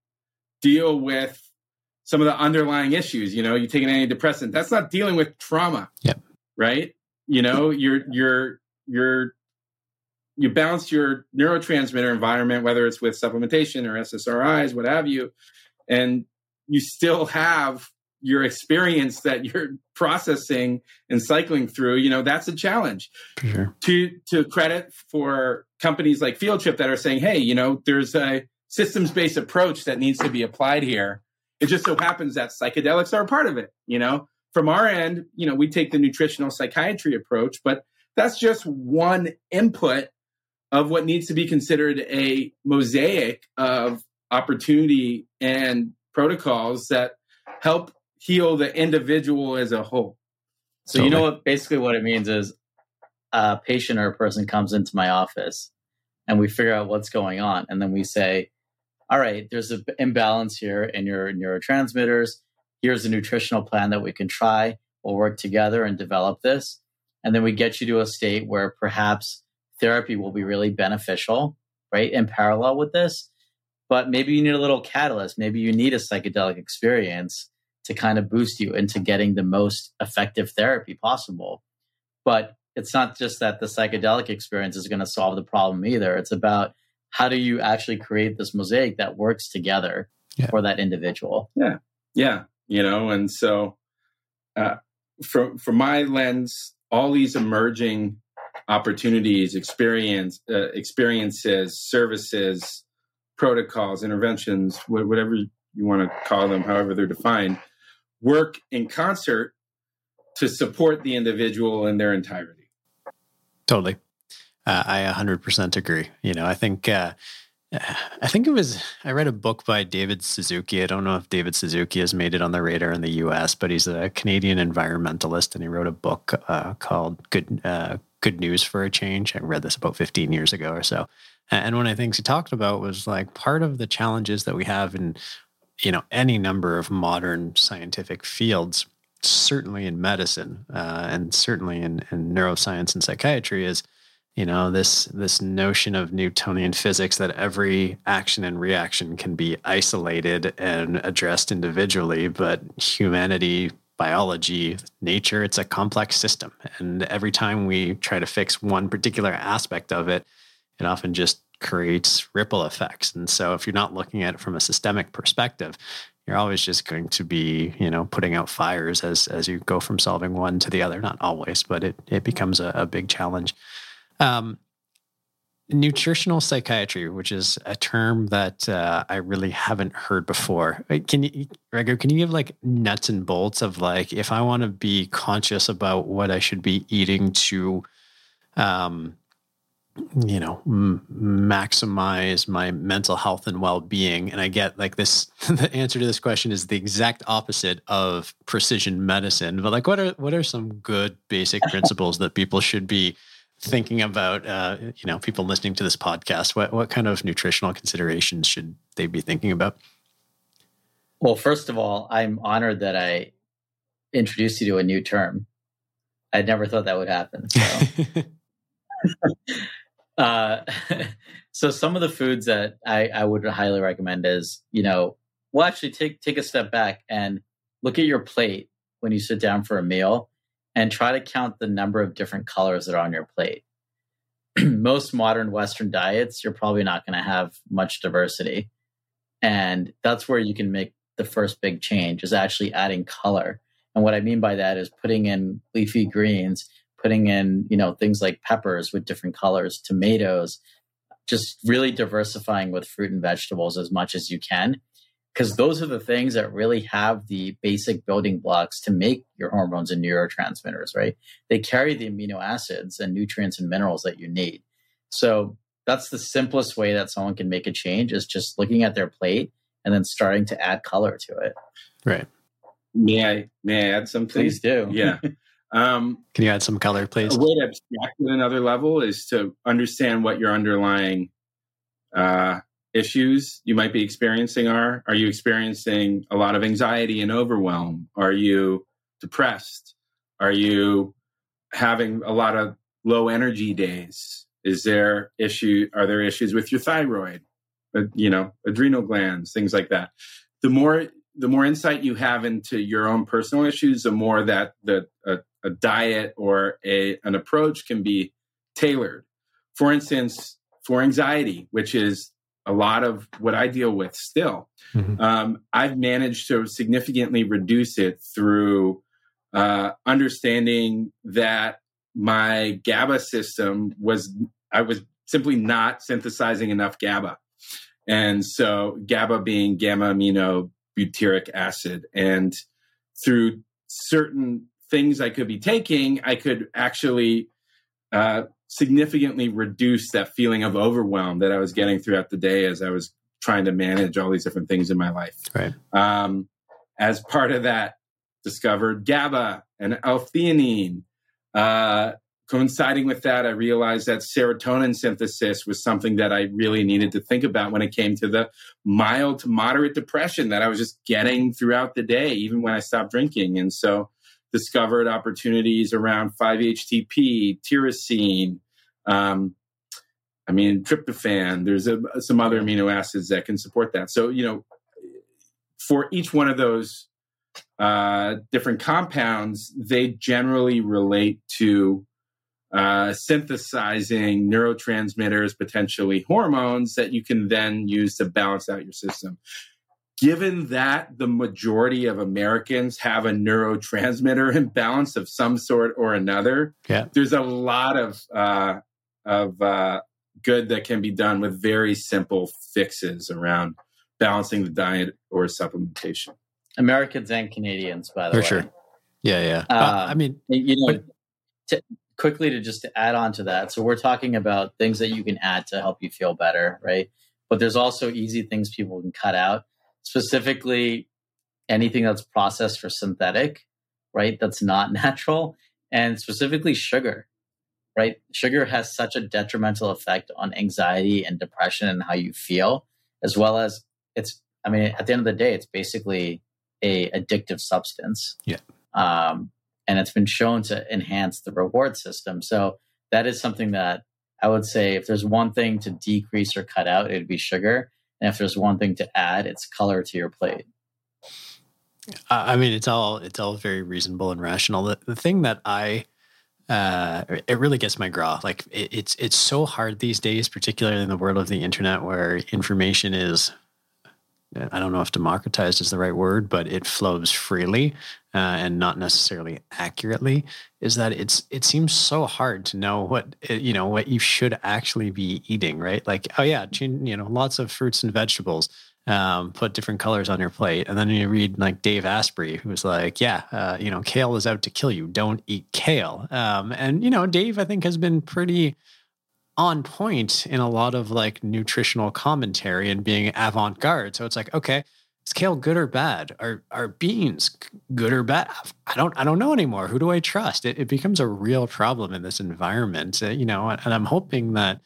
deal with some of the underlying issues. You know, you take an antidepressant, that's not dealing with trauma. Yep. Right? You know, you balance your neurotransmitter environment, whether it's with supplementation or SSRIs, what have you, and you still have your experience that you're processing and cycling through. You know, that's a challenge. Sure. To credit for companies like Field Trip that are saying, hey, you know, there's a systems-based approach that needs to be applied here. It just so happens that psychedelics are a part of it. You know, from our end, you know, we take the nutritional psychiatry approach, but that's just one input of what needs to be considered a mosaic of opportunity and protocols that help heal the individual as a whole. So totally. You know what? Basically, what it means is a patient or a person comes into my office, and we figure out what's going on, and then we say, "All right, there's an imbalance here in your neurotransmitters. Here's a nutritional plan that we can try. We'll work together and develop this, and then we get you to a state where perhaps." Therapy will be really beneficial, right? In parallel with this, but maybe you need a little catalyst. Maybe you need a psychedelic experience to kind of boost you into getting the most effective therapy possible. But it's not just that the psychedelic experience is going to solve the problem either. It's about how do you actually create this mosaic that works together for that individual? Yeah. Yeah. you know? And so from my lens, all these emerging opportunities, experiences, services, protocols, interventions, whatever you want to call them, however they're defined, work in concert to support the individual in their entirety. Totally. I 100% agree. You know, I think it was, I read a book by David Suzuki. I don't know if David Suzuki has made it on the radar in the US, but he's a Canadian environmentalist, and he wrote a book called Good News for a Change. I read this about 15 years ago or so. And one of the things he talked about was like part of the challenges that we have in, you know, any number of modern scientific fields, certainly in medicine and certainly in neuroscience and psychiatry is, you know, this notion of Newtonian physics that every action and reaction can be isolated and addressed individually, but humanity, biology, nature, it's a complex system. And every time we try to fix one particular aspect of it, it often just creates ripple effects. And so if you're not looking at it from a systemic perspective, you're always just going to be, you know, putting out fires as you go from solving one to the other. Not always, but it becomes a big challenge. Nutritional psychiatry, which is a term that I really haven't heard before. Can you give like nuts and bolts of like, if I want to be conscious about what I should be eating to, you know, maximize my mental health and well-being? And I get like this, the answer to this question is the exact opposite of precision medicine, but like, what are some good basic principles that people should be thinking about, you know, people listening to this podcast? What kind of nutritional considerations should they be thinking about? Well, first of all, I'm honored that I introduced you to a new term. I never thought that would happen. So, so some of the foods that I would highly recommend is, you know, well, actually take a step back and look at your plate when you sit down for a meal, and try to count the number of different colors that are on your plate. Most modern Western diets, you're probably not going to have much diversity. And that's where you can make the first big change, is actually adding color. And what I mean by that is putting in leafy greens, putting in, you know, things like peppers with different colors, tomatoes, just really diversifying with fruit and vegetables as much as you can. Because those are the things that really have the basic building blocks to make your hormones and neurotransmitters, right? They carry the amino acids and nutrients and minerals that you need. So that's the simplest way that someone can make a change, is just looking at their plate and then starting to add color to it. Right. May I add something? Please do. Yeah. Can you add some color, please? A way to abstract at another level is to understand what your underlying issues you might be experiencing are. Are you experiencing a lot of anxiety and overwhelm? Are you depressed? Are you having a lot of low energy days? Are there issues with your thyroid? You know, adrenal glands, things like that. The more insight you have into your own personal issues, the more that a diet or an approach can be tailored. For instance, for anxiety, which is a lot of what I deal with still, I've managed to significantly reduce it through understanding that my GABA system I was simply not synthesizing enough GABA. And so GABA being gamma-aminobutyric acid. And through certain things I could be taking, I could actually significantly reduce that feeling of overwhelm that I was getting throughout the day as I was trying to manage all these different things in my life. Right. As part of that, discovered GABA and L-theanine. Coinciding with that, I realized that serotonin synthesis was something that I really needed to think about when it came to the mild to moderate depression that I was just getting throughout the day, even when I stopped drinking. And so discovered opportunities around 5-HTP, tyrosine, tryptophan. There's some other amino acids that can support that. So, you know, for each one of those different compounds, they generally relate to synthesizing neurotransmitters, potentially hormones that you can then use to balance out your system. Given that the majority of Americans have a neurotransmitter imbalance of some sort or another, there's a lot of good that can be done with very simple fixes around balancing the diet or supplementation. Americans and Canadians, by the way. For sure. Yeah. I mean, you know, quickly to just add on to that. So we're talking about things that you can add to help you feel better, right? But there's also easy things people can cut out. Specifically, anything that's processed or synthetic, right? That's not natural. And specifically sugar, right? Sugar has such a detrimental effect on anxiety and depression and how you feel, as well as it's, I mean, at the end of the day, it's basically a addictive substance. Yeah. And it's been shown to enhance the reward system. So that is something that I would say if there's one thing to decrease or cut out, it'd be sugar. And if there's one thing to add, it's color to your plate. I mean, it's all very reasonable and rational. The thing that it really gets my graw. Like it's so hard these days, particularly in the world of the internet, where information is, I don't know if democratized is the right word, but it flows freely and not necessarily accurately. Is that it seems so hard to know what you should actually be eating, right? Like, oh yeah, lots of fruits and vegetables, put different colors on your plate. And then you read like Dave Asprey, who was like, kale is out to kill you. Don't eat kale. And Dave, I think, has been pretty on point in a lot of like nutritional commentary and being avant-garde. So it's like, okay, is kale good or bad? Are beans good or bad? I don't know anymore. Who do I trust? It becomes a real problem in this environment, and I'm hoping that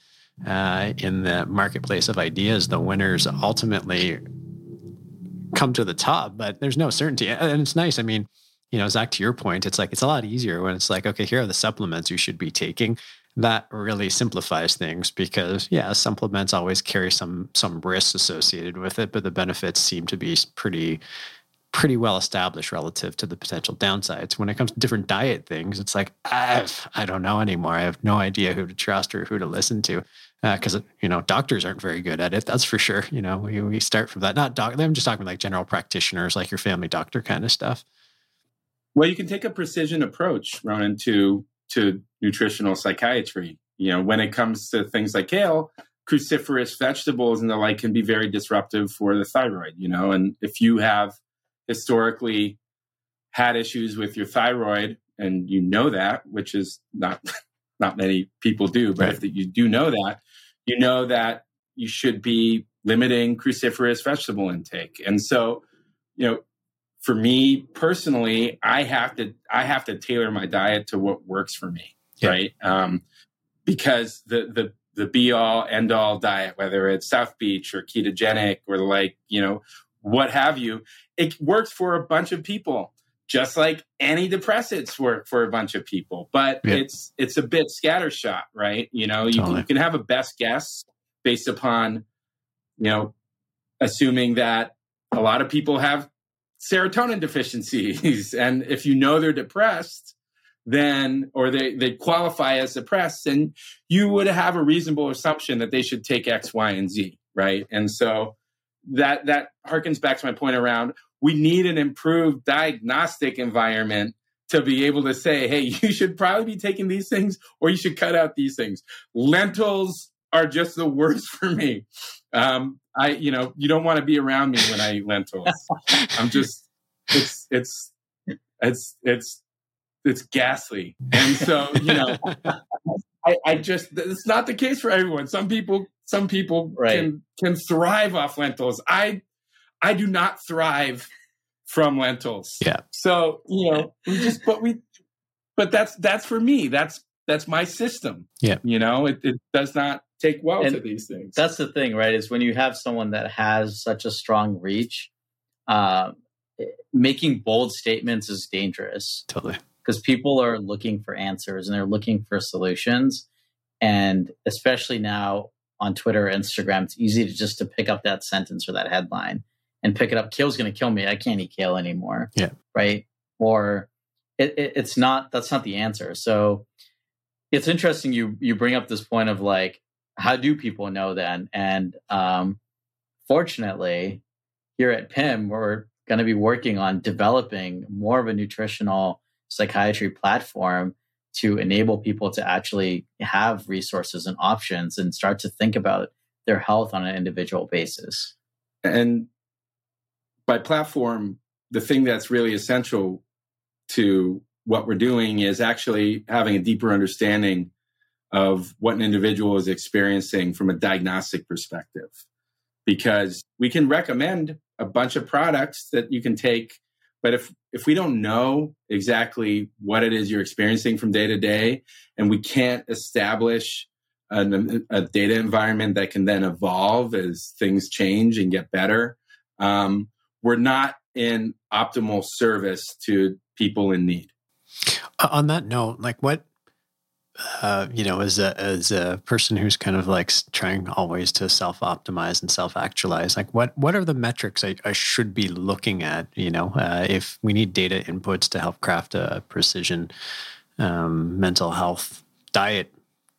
in the marketplace of ideas, the winners ultimately come to the top, but there's no certainty. And it's nice. I mean, Zach, to your point, it's like, it's a lot easier when it's like, okay, here are the supplements you should be taking. That really simplifies things because, supplements always carry some risks associated with it, but the benefits seem to be pretty well established relative to the potential downsides. When it comes to different diet things, it's like, I don't know anymore. I have no idea who to trust or who to listen to because, doctors aren't very good at it. That's for sure. We start from that. Not doctors. I'm just talking like general practitioners, like your family doctor kind of stuff. Well, you can take a precision approach, Ronan, to nutritional psychiatry. When it comes to things like kale, cruciferous vegetables and the like can be very disruptive for the thyroid, and if you have historically had issues with your thyroid and that, which is not many people do, but right. If you do know that, you should be limiting cruciferous vegetable intake. And so, for me personally, I have to tailor my diet to what works for me, right? Because the be all end all diet, whether it's South Beach or ketogenic or what have you, it works for a bunch of people, just like antidepressants work for a bunch of people. But it's a bit scattershot, right? You can have a best guess based upon, assuming that a lot of people have serotonin deficiencies. And if they're depressed, then, or they qualify as depressed, then you would have a reasonable assumption that they should take X, Y, and Z, right? And so that harkens back to my point around, we need an improved diagnostic environment to be able to say, hey, you should probably be taking these things or you should cut out these things. Lentils are just the worst for me. You don't want to be around me when I eat lentils. I'm just, it's ghastly. And so, it's not the case for everyone. Some people right. can thrive off lentils. I do not thrive from lentils. Yeah. So, but that's for me. That's my system. Yeah. It does not take well to these things. That's the thing, right? Is when you have someone that has such a strong reach, making bold statements is dangerous. Totally. Because people are looking for answers and they're looking for solutions. And especially now on Twitter or Instagram, it's easy to pick up that sentence or that headline and pick it up. Kale's going to kill me. I can't eat kale anymore. Yeah. Right. Or that's not the answer. So it's interesting you bring up this point of like, how do people know then? And fortunately, here at PIM, we're going to be working on developing more of a nutritional psychiatry platform to enable people to actually have resources and options and start to think about their health on an individual basis. And by platform, the thing that's really essential to what we're doing is actually having a deeper understanding of what an individual is experiencing from a diagnostic perspective. Because we can recommend a bunch of products that you can take, but if we don't know exactly what it is you're experiencing from day to day, and we can't establish a data environment that can then evolve as things change and get better, we're not in optimal service to people in need. On that note, like what, as a person who's kind of like trying always to self-optimize and self-actualize, like what are the metrics I should be looking at, if we need data inputs to help craft a precision mental health diet,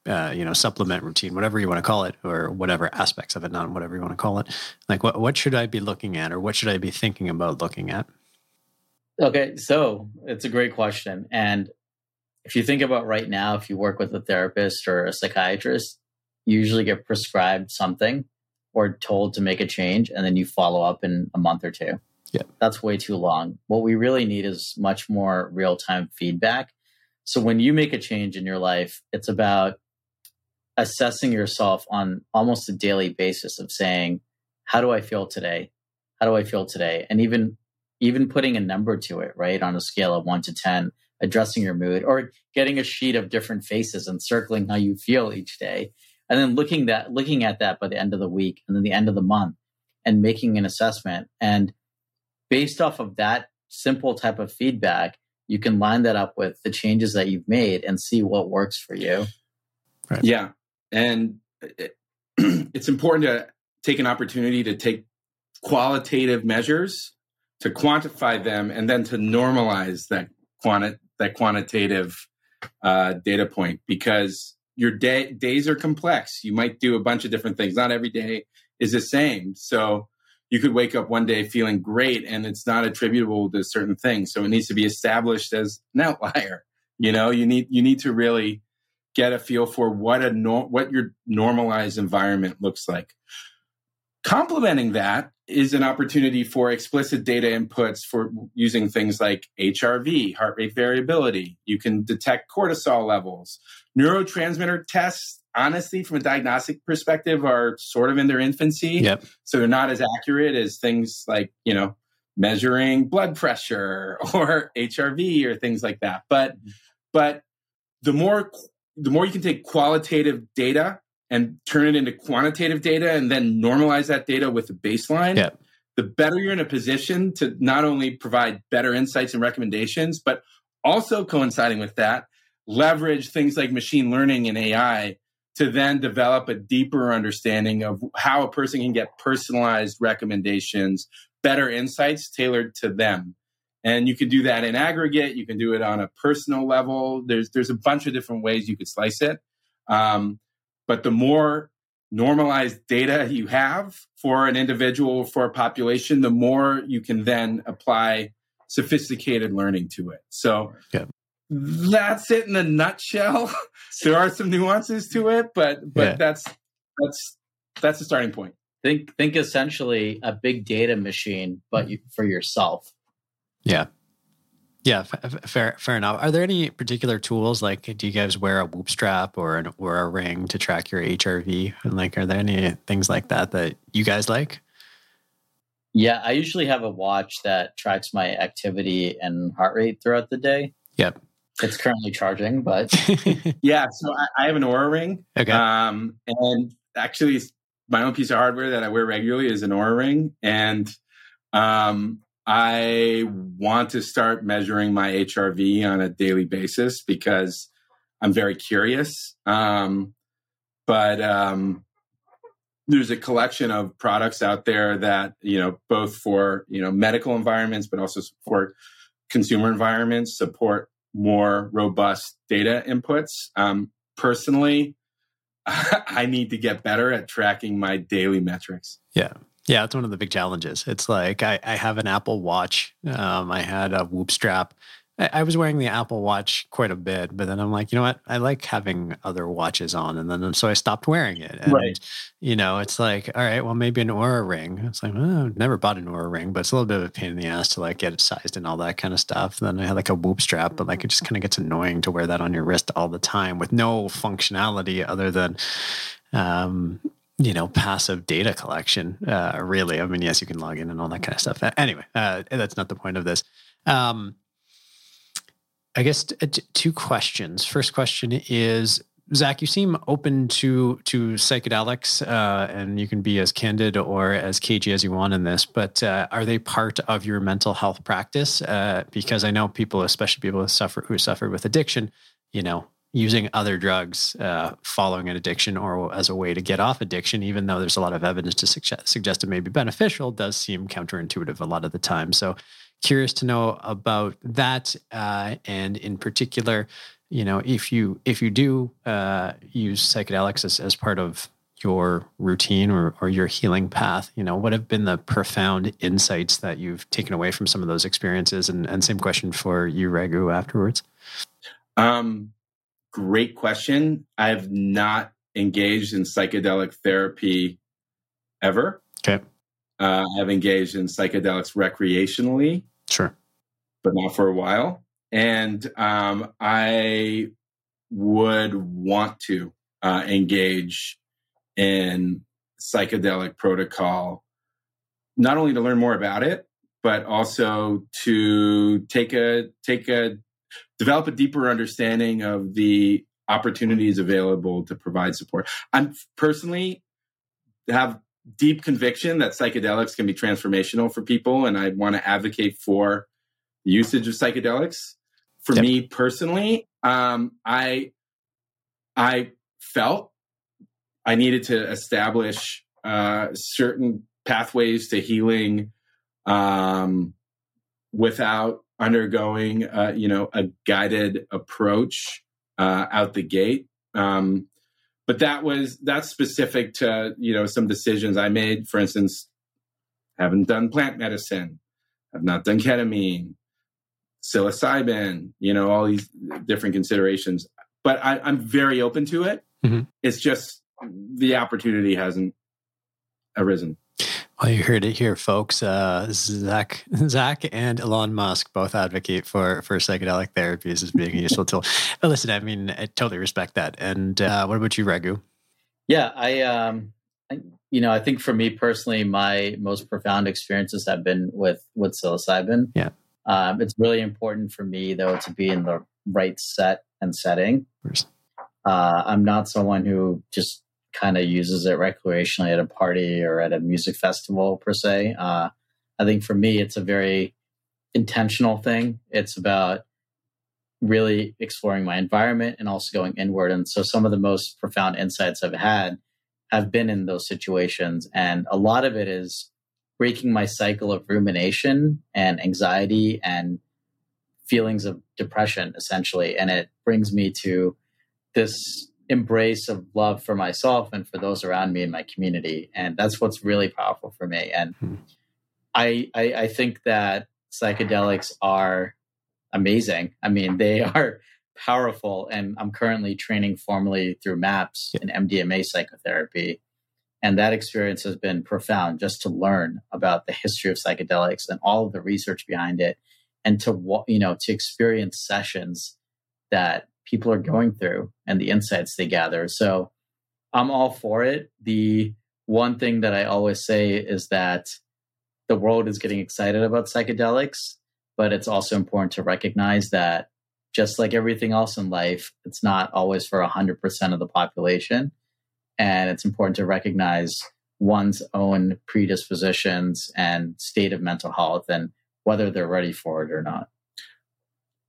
supplement routine, whatever you want to call it, or whatever aspects of it, not whatever you want to call it. Like what should I be looking at, or what should I be thinking about looking at? Okay, so it's a great question. And if you think about right now, if you work with a therapist or a psychiatrist, you usually get prescribed something or told to make a change, and then you follow up in a month or two. Yeah, that's way too long. What we really need is much more real-time feedback. So when you make a change in your life, it's about assessing yourself on almost a daily basis of saying, how do I feel today? How do I feel today? And even putting a number to it, right? On a scale of 1 to 10, addressing your mood, or getting a sheet of different faces and circling how you feel each day. And then looking at that by the end of the week and then the end of the month, and making an assessment. And based off of that simple type of feedback, you can line that up with the changes that you've made and see what works for you. Right. Yeah. And it's important to take an opportunity to take qualitative measures, to quantify them, and then to normalize that quantitative data point, because your days are complex. You might do a bunch of different things. Not every day is the same. So you could wake up one day feeling great, and it's not attributable to certain things. So it needs to be established as an outlier. You need to really get a feel for what your normalized environment looks like. Complementing that is an opportunity for explicit data inputs for using things like HRV, heart rate variability. You can detect cortisol levels. Neurotransmitter tests, honestly, from a diagnostic perspective, are sort of in their infancy. Yep. So they're not as accurate as things like, measuring blood pressure or HRV or things like that. But the more you can take qualitative data and turn it into quantitative data, and then normalize that data with a baseline, yep, the better you're in a position to not only provide better insights and recommendations, but also, coinciding with that, leverage things like machine learning and AI to then develop a deeper understanding of how a person can get personalized recommendations, better insights tailored to them. And you can do that in aggregate. You can do it on a personal level. There's a bunch of different ways you could slice it. But the more normalized data you have for an individual, for a population, the more you can then apply sophisticated learning to it. So that's it in a nutshell. There are some nuances to it, but that's the starting point. Think essentially a big data machine, but for yourself. Yeah. Yeah, fair enough. Are there any particular tools? Like, do you guys wear a Whoop strap or an Oura ring to track your HRV? And like, are there any things like that you guys like? Yeah, I usually have a watch that tracks my activity and heart rate throughout the day. Yep. It's currently charging, but... Yeah, so I have an Oura ring. Okay. And actually, my own piece of hardware that I wear regularly is an Oura ring. And... I want to start measuring my HRV on a daily basis because I'm very curious. But there's a collection of products out there that, both for, medical environments, but also support consumer environments, support more robust data inputs. Personally, I need to get better at tracking my daily metrics. Yeah. Yeah, it's one of the big challenges. It's like I have an Apple Watch. I had a Whoop strap. I was wearing the Apple Watch quite a bit, but then I'm like, you know what? I like having other watches on. And then so I stopped wearing it. And, right. You know, it's like, all right, well, maybe an Oura ring. It's like, oh, I've never bought an Oura ring, but it's a little bit of a pain in the ass to like get it sized and all that kind of stuff. And then I had like a Whoop strap, but like it just kind of gets annoying to wear that on your wrist all the time with no functionality other than, you know, passive data collection, really. I mean, yes, you can log in and all that kind of stuff. Anyway, that's not the point of this. I guess two questions. First question is, Zach, you seem open to psychedelics, and you can be as candid or as cagey as you want in this, but are they part of your mental health practice? Because I know people, especially people who suffer with addiction, you know, using other drugs following an addiction or as a way to get off addiction, even though there's a lot of evidence to suggest it may be beneficial, does seem counterintuitive a lot of the time. So curious to know about that, and in particular, you know, if you do use psychedelics as part of your routine or your healing path, you know, what have been the profound insights that you've taken away from some of those experiences? And same question for you, Raghu, afterwards. Great question. I've not engaged in psychedelic therapy ever. Okay. I've engaged in psychedelics recreationally. Sure. But not for a while. And I would want to engage in psychedelic protocol, not only to learn more about it, but also to develop a deeper understanding of the opportunities available to provide support. I personally have deep conviction that psychedelics can be transformational for people, and I want to advocate for the usage of psychedelics. For Yep. me personally, I felt I needed to establish certain pathways to healing without undergoing a guided approach out the gate. But that's specific to, you know, some decisions I made. For instance, haven't done plant medicine, have not done ketamine, psilocybin, you know, all these different considerations. But I'm very open to it. Mm-hmm. It's just the opportunity hasn't arisen. Well, you heard it here, folks. Zach and Elon Musk both advocate for psychedelic therapies as being a useful tool. But listen, I mean, I totally respect that. And what about you, Raghu? Yeah, I think for me personally, my most profound experiences have been with psilocybin. Yeah, it's really important for me though to be in the right set and setting. I'm not someone who just kind of uses it recreationally at a party or at a music festival per se. I think for me, it's a very intentional thing. It's about really exploring my environment and also going inward. And so some of the most profound insights I've had have been in those situations. And a lot of it is breaking my cycle of rumination and anxiety and feelings of depression, essentially. And it brings me to this embrace of love for myself and for those around me in my community. And that's what's really powerful for me. And I think that psychedelics are amazing. I mean, they are powerful. And I'm currently training formally through MAPS in MDMA psychotherapy. And that experience has been profound, just to learn about the history of psychedelics and all of the research behind it, and to experience sessions that people are going through and the insights they gather. So I'm all for it. The one thing that I always say is that the world is getting excited about psychedelics, but it's also important to recognize that just like everything else in life, it's not always for 100% of the population. And it's important to recognize one's own predispositions and state of mental health and whether they're ready for it or not.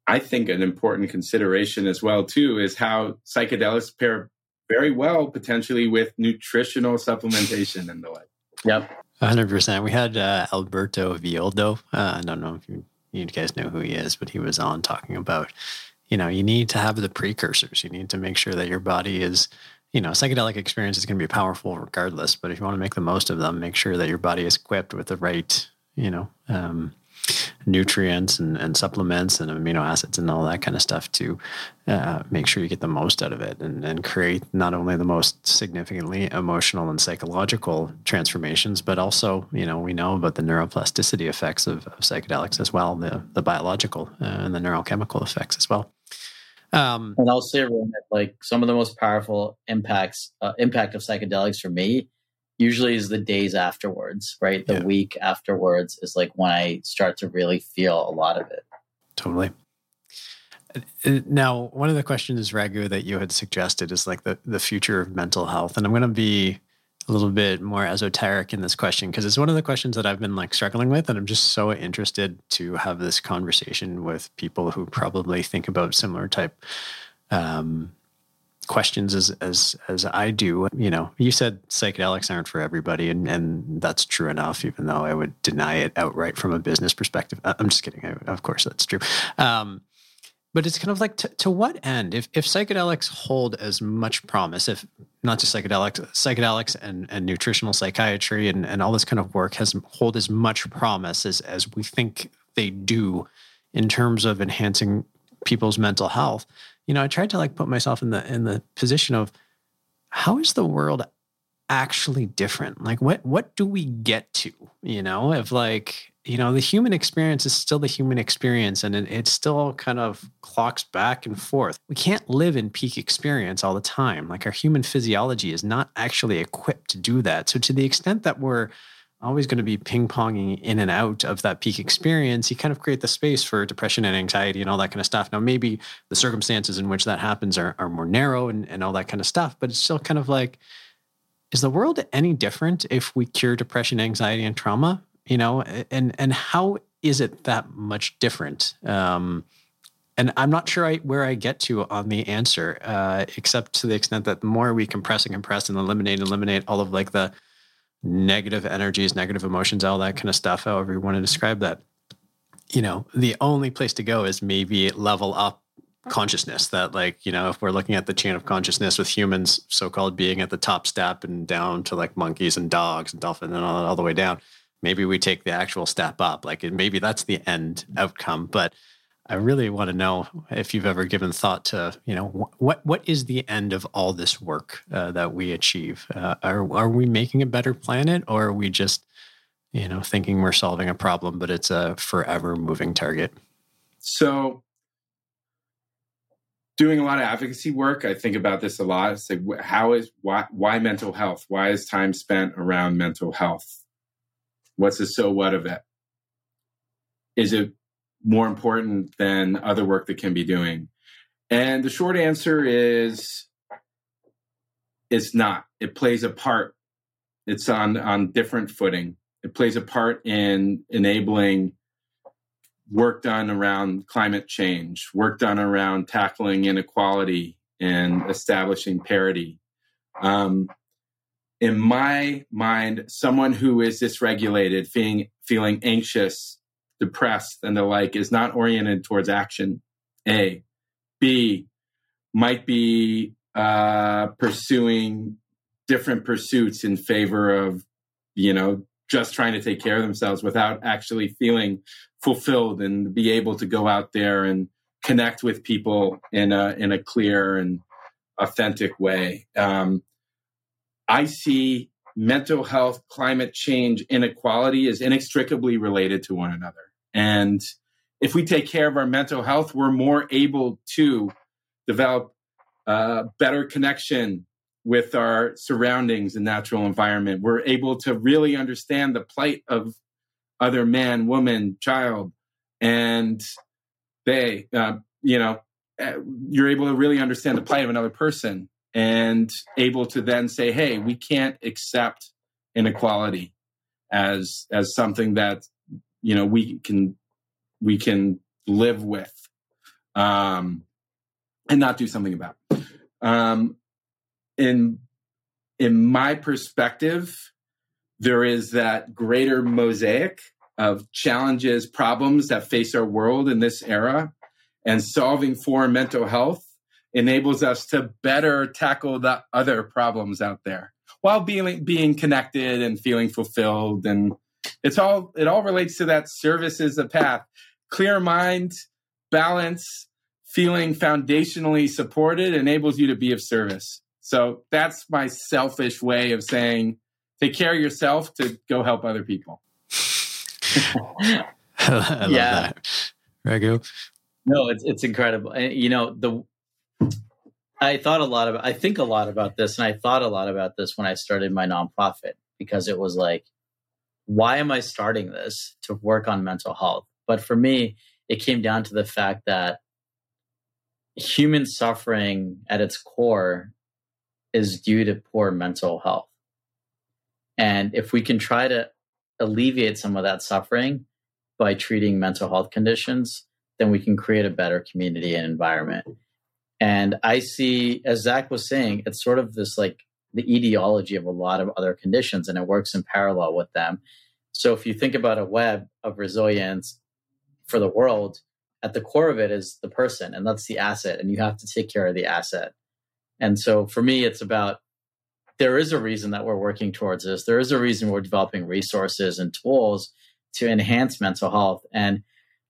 I think an important consideration as well, too, is how psychedelics pair very well potentially with nutritional supplementation and the like. Yep. 100%. We had Alberto Violdo. I don't know if you guys know who he is, but he was on talking about, you know, you need to have the precursors. You need to make sure that your body is you know, psychedelic experience is going to be powerful regardless, but if you want to make the most of them, make sure that your body is equipped with the right, you know, nutrients and supplements and amino acids and all that kind of stuff to make sure you get the most out of it and create not only the most significantly emotional and psychological transformations, but also, you know, we know about the neuroplasticity effects of psychedelics as well, the biological and the neurochemical effects as well. And I'll say, like, some of the most powerful impact of psychedelics for me usually is the days afterwards, right? The week afterwards is like when I start to really feel a lot of it. Totally. Now, one of the questions, Raghu, that you had suggested is like the future of mental health. And I'm going to be a little bit more esoteric in this question because it's one of the questions that I've been like struggling with. And I'm just so interested to have this conversation with people who probably think about similar type questions as I do. You know, you said psychedelics aren't for everybody, and that's true enough, even though I would deny it outright from a business perspective. I'm just kidding. Of course, that's true. But it's kind of like, to what end? If psychedelics hold as much promise, if not just psychedelics and nutritional psychiatry and all this kind of work hold as much promise as we think they do in terms of enhancing people's mental health, you know, I tried to like put myself in the position of how is the world actually different? Like what do we get to, you know, if like, you know, the human experience is still the human experience and it still kind of clocks back and forth. We can't live in peak experience all the time. Like our human physiology is not actually equipped to do that. So to the extent that we're always going to be ping-ponging in and out of that peak experience, you kind of create the space for depression and anxiety and all that kind of stuff. Now, maybe the circumstances in which that happens are more narrow and all that kind of stuff, but it's still kind of like, is the world any different if we cure depression, anxiety, and trauma? You know, and how is it that much different? And I'm not sure where I get to on the answer, except to the extent that the more we compress and eliminate all of like the negative energies, negative emotions, all that kind of stuff, however you want to describe that, you know, the only place to go is maybe level up consciousness. That like, you know, if we're looking at the chain of consciousness with humans, so-called, being at the top step and down to like monkeys and dogs and dolphins and all the way down, maybe we take the actual step up. Like maybe that's the end outcome. But I really want to know if you've ever given thought to, you know, what is the end of all this work that we achieve? Are we making a better planet, or are we just, you know, thinking we're solving a problem, but it's a forever moving target? So doing a lot of advocacy work, I think about this a lot. It's like, why mental health? Why is time spent around mental health? What's the so what of it? Is it more important than other work that can be doing? And the short answer is it's not. It plays a part. It's on different footing. It plays a part in enabling work done around climate change, work done around tackling inequality and establishing parity. In my mind, someone who is dysregulated, feeling anxious, depressed, and the like, is not oriented towards action, A. B, might be pursuing different pursuits in favor of, you know, just trying to take care of themselves without actually feeling fulfilled and be able to go out there and connect with people in a clear and authentic way. I see mental health, climate change, inequality is inextricably related to one another. And if we take care of our mental health, we're more able to develop a better connection with our surroundings and natural environment. We're able to really understand the plight of other man, woman, child, and they, you know, you're able to really understand the plight of another person, and able to then say, hey, we can't accept inequality as something that, you know, we can live with and not do something about. In my perspective, there is that greater mosaic of challenges, problems that face our world in this era, and solving for mental health enables us to better tackle the other problems out there while being connected and feeling fulfilled. And it all relates to that service is a path. Clear mind, balance, feeling foundationally supported enables you to be of service. So that's my selfish way of saying, take care of yourself to go help other people. I love that. Raghu? No, it's incredible. You know, I think a lot about this, and I thought a lot about this when I started my nonprofit, because it was like, why am I starting this to work on mental health? But for me, it came down to the fact that human suffering at its core is due to poor mental health. And if we can try to alleviate some of that suffering by treating mental health conditions, then we can create a better community and environment. And I see, as Zach was saying, it's sort of this like the etiology of a lot of other conditions, and it works in parallel with them. So if you think about a web of resilience for the world, at the core of it is the person, and that's the asset, and you have to take care of the asset. And so for me, it's about, there is a reason that we're working towards this. There is a reason we're developing resources and tools to enhance mental health. And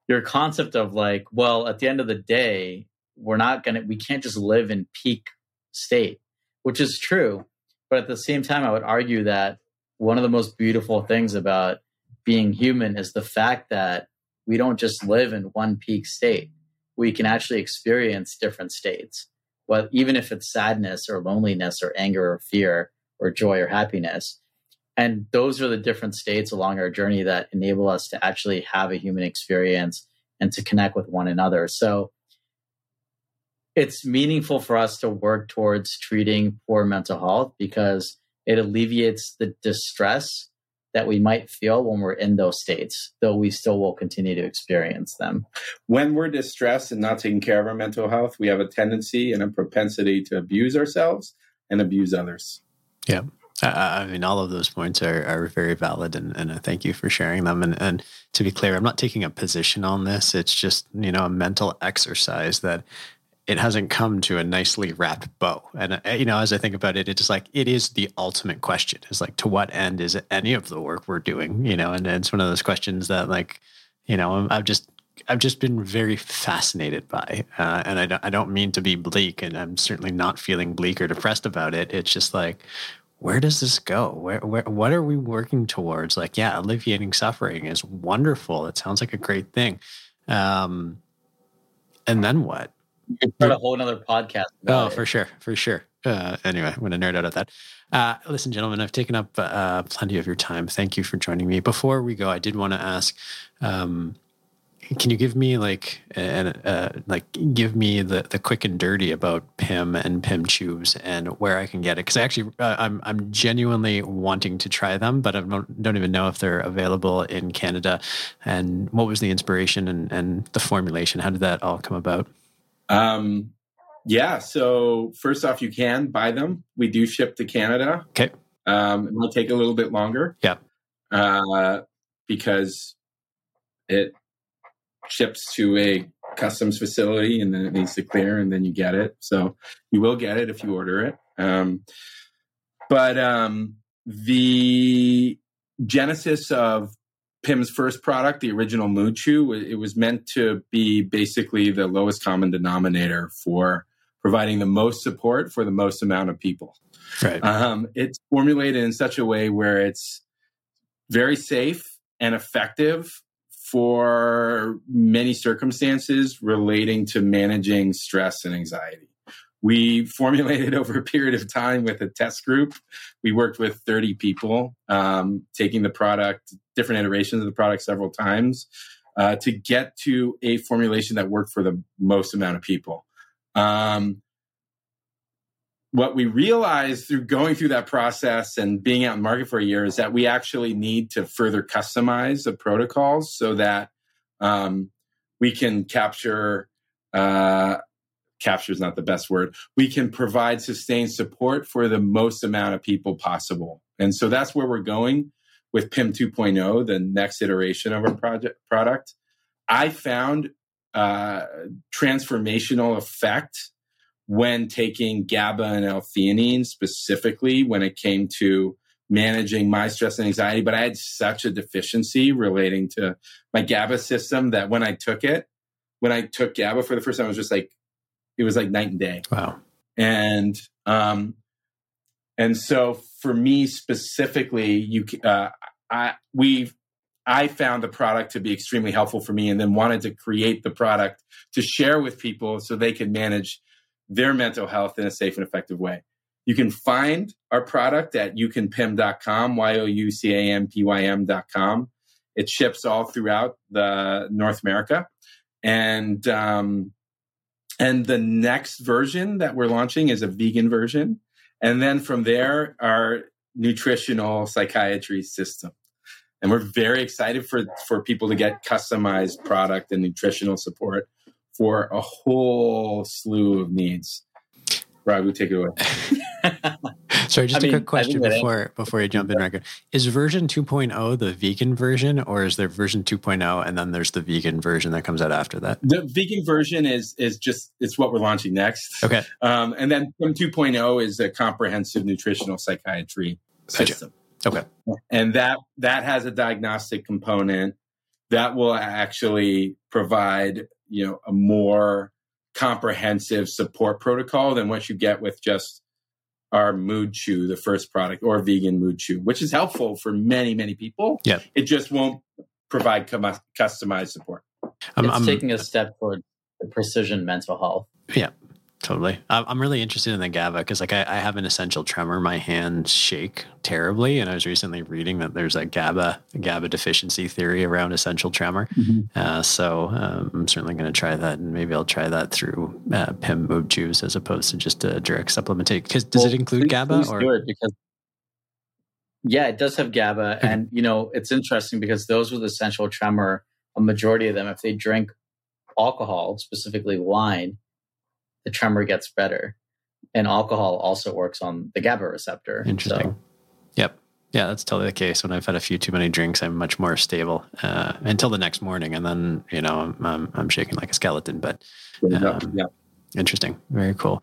your concept of like, well, at the end of the day, we can't just live in peak state, which is true. But at the same time, I would argue that one of the most beautiful things about being human is the fact that we don't just live in one peak state. We can actually experience different states. Well, even if it's sadness or loneliness or anger or fear or joy or happiness. And those are the different states along our journey that enable us to actually have a human experience and to connect with one another. So it's meaningful for us to work towards treating poor mental health, because it alleviates the distress that we might feel when we're in those states, though we still will continue to experience them. When we're distressed and not taking care of our mental health, we have a tendency and a propensity to abuse ourselves and abuse others. Yeah. I mean, all of those points are very valid, and I thank you for sharing them. And to be clear, I'm not taking a position on this. It's just, you know, a mental exercise that it hasn't come to a nicely wrapped bow. And, you know, as I think about it, it's like, it is the ultimate question. It's like, to what end is any of the work we're doing? You know, and it's one of those questions that, like, you know, I've just been very fascinated by, and I don't mean to be bleak, and I'm certainly not feeling bleak or depressed about it. It's just like, where does this go? Where, what are we working towards? Like, yeah, alleviating suffering is wonderful. It sounds like a great thing. And then what? You could start a whole nother podcast about it. For sure. Anyway, I'm going to nerd out of that. Listen, gentlemen, I've taken up plenty of your time. Thank you for joining me. Before we go, I did want to ask, can you give me the quick and dirty about PIM and PIM tubes and where I can get it? Because actually, I'm genuinely wanting to try them, but I don't even know if they're available in Canada. And what was the inspiration and the formulation? How did that all come about? So first off, you can buy them. We do ship to Canada. Okay. It will take a little bit longer. Yeah. Because it ships to a customs facility, and then it needs to clear, and then you get it. So you will get it if you order it. But the genesis of PIM's first product, the original Moo Chew, it was meant to be basically the lowest common denominator for providing the most support for the most amount of people. Right. It's formulated in such a way where it's very safe and effective for many circumstances relating to managing stress and anxiety. We formulated over a period of time with a test group. We worked with 30 people, taking the product, different iterations of the product several times, to get to a formulation that worked for the most amount of people. What we realized through going through that process and being out in the market for a year is that we actually need to further customize the protocols so that we can capture is not the best word. We can provide sustained support for the most amount of people possible. And so that's where we're going with PIM 2.0, the next iteration of our product. I found transformational effect when taking GABA and L-theanine specifically when it came to managing my stress and anxiety, but I had such a deficiency relating to my GABA system that when I took GABA for the first time, it was like night and day. Wow. And so for me specifically, I found the product to be extremely helpful for me, and then wanted to create the product to share with people so they could manage their mental health in a safe and effective way. You can find our product at youcanpym.com, youcanpym.com. It ships all throughout the North America. And the next version that we're launching is a vegan version. And then from there, our nutritional psychiatry system. And we're very excited for people to get customized product and nutritional support for a whole slew of needs. Raghu, take it away. Sorry, just a quick question before you jump in, Raghu. Is version 2.0 the vegan version, or is there version 2.0 and then there's the vegan version that comes out after that? The vegan version is what we're launching next. Okay. And then from 2.0 is a comprehensive nutritional psychiatry system. Okay. And that has a diagnostic component that will actually provide, a more comprehensive support protocol than what you get with just our Mood Chew, the first product, or vegan Mood Chew, which is helpful for many, many people. Yeah. It just won't provide customized support. I'm taking a step toward precision mental health. Yeah. Totally. I'm really interested in the GABA because I have an essential tremor. My hands shake terribly. And I was recently reading that there's a GABA deficiency theory around essential tremor. Mm-hmm. So I'm certainly going to try that. And maybe I'll try that through PIM Mood Chews as opposed to just a direct supplementation. Because does it include GABA? Yeah, it does have GABA. Okay. And, it's interesting because those with essential tremor, a majority of them, if they drink alcohol, specifically wine, the tremor gets better, and alcohol also works on the GABA receptor. Interesting. So. Yep. Yeah, that's totally the case. When I've had a few too many drinks, I'm much more stable until the next morning, and then I'm shaking like a skeleton. But Interesting. Very cool.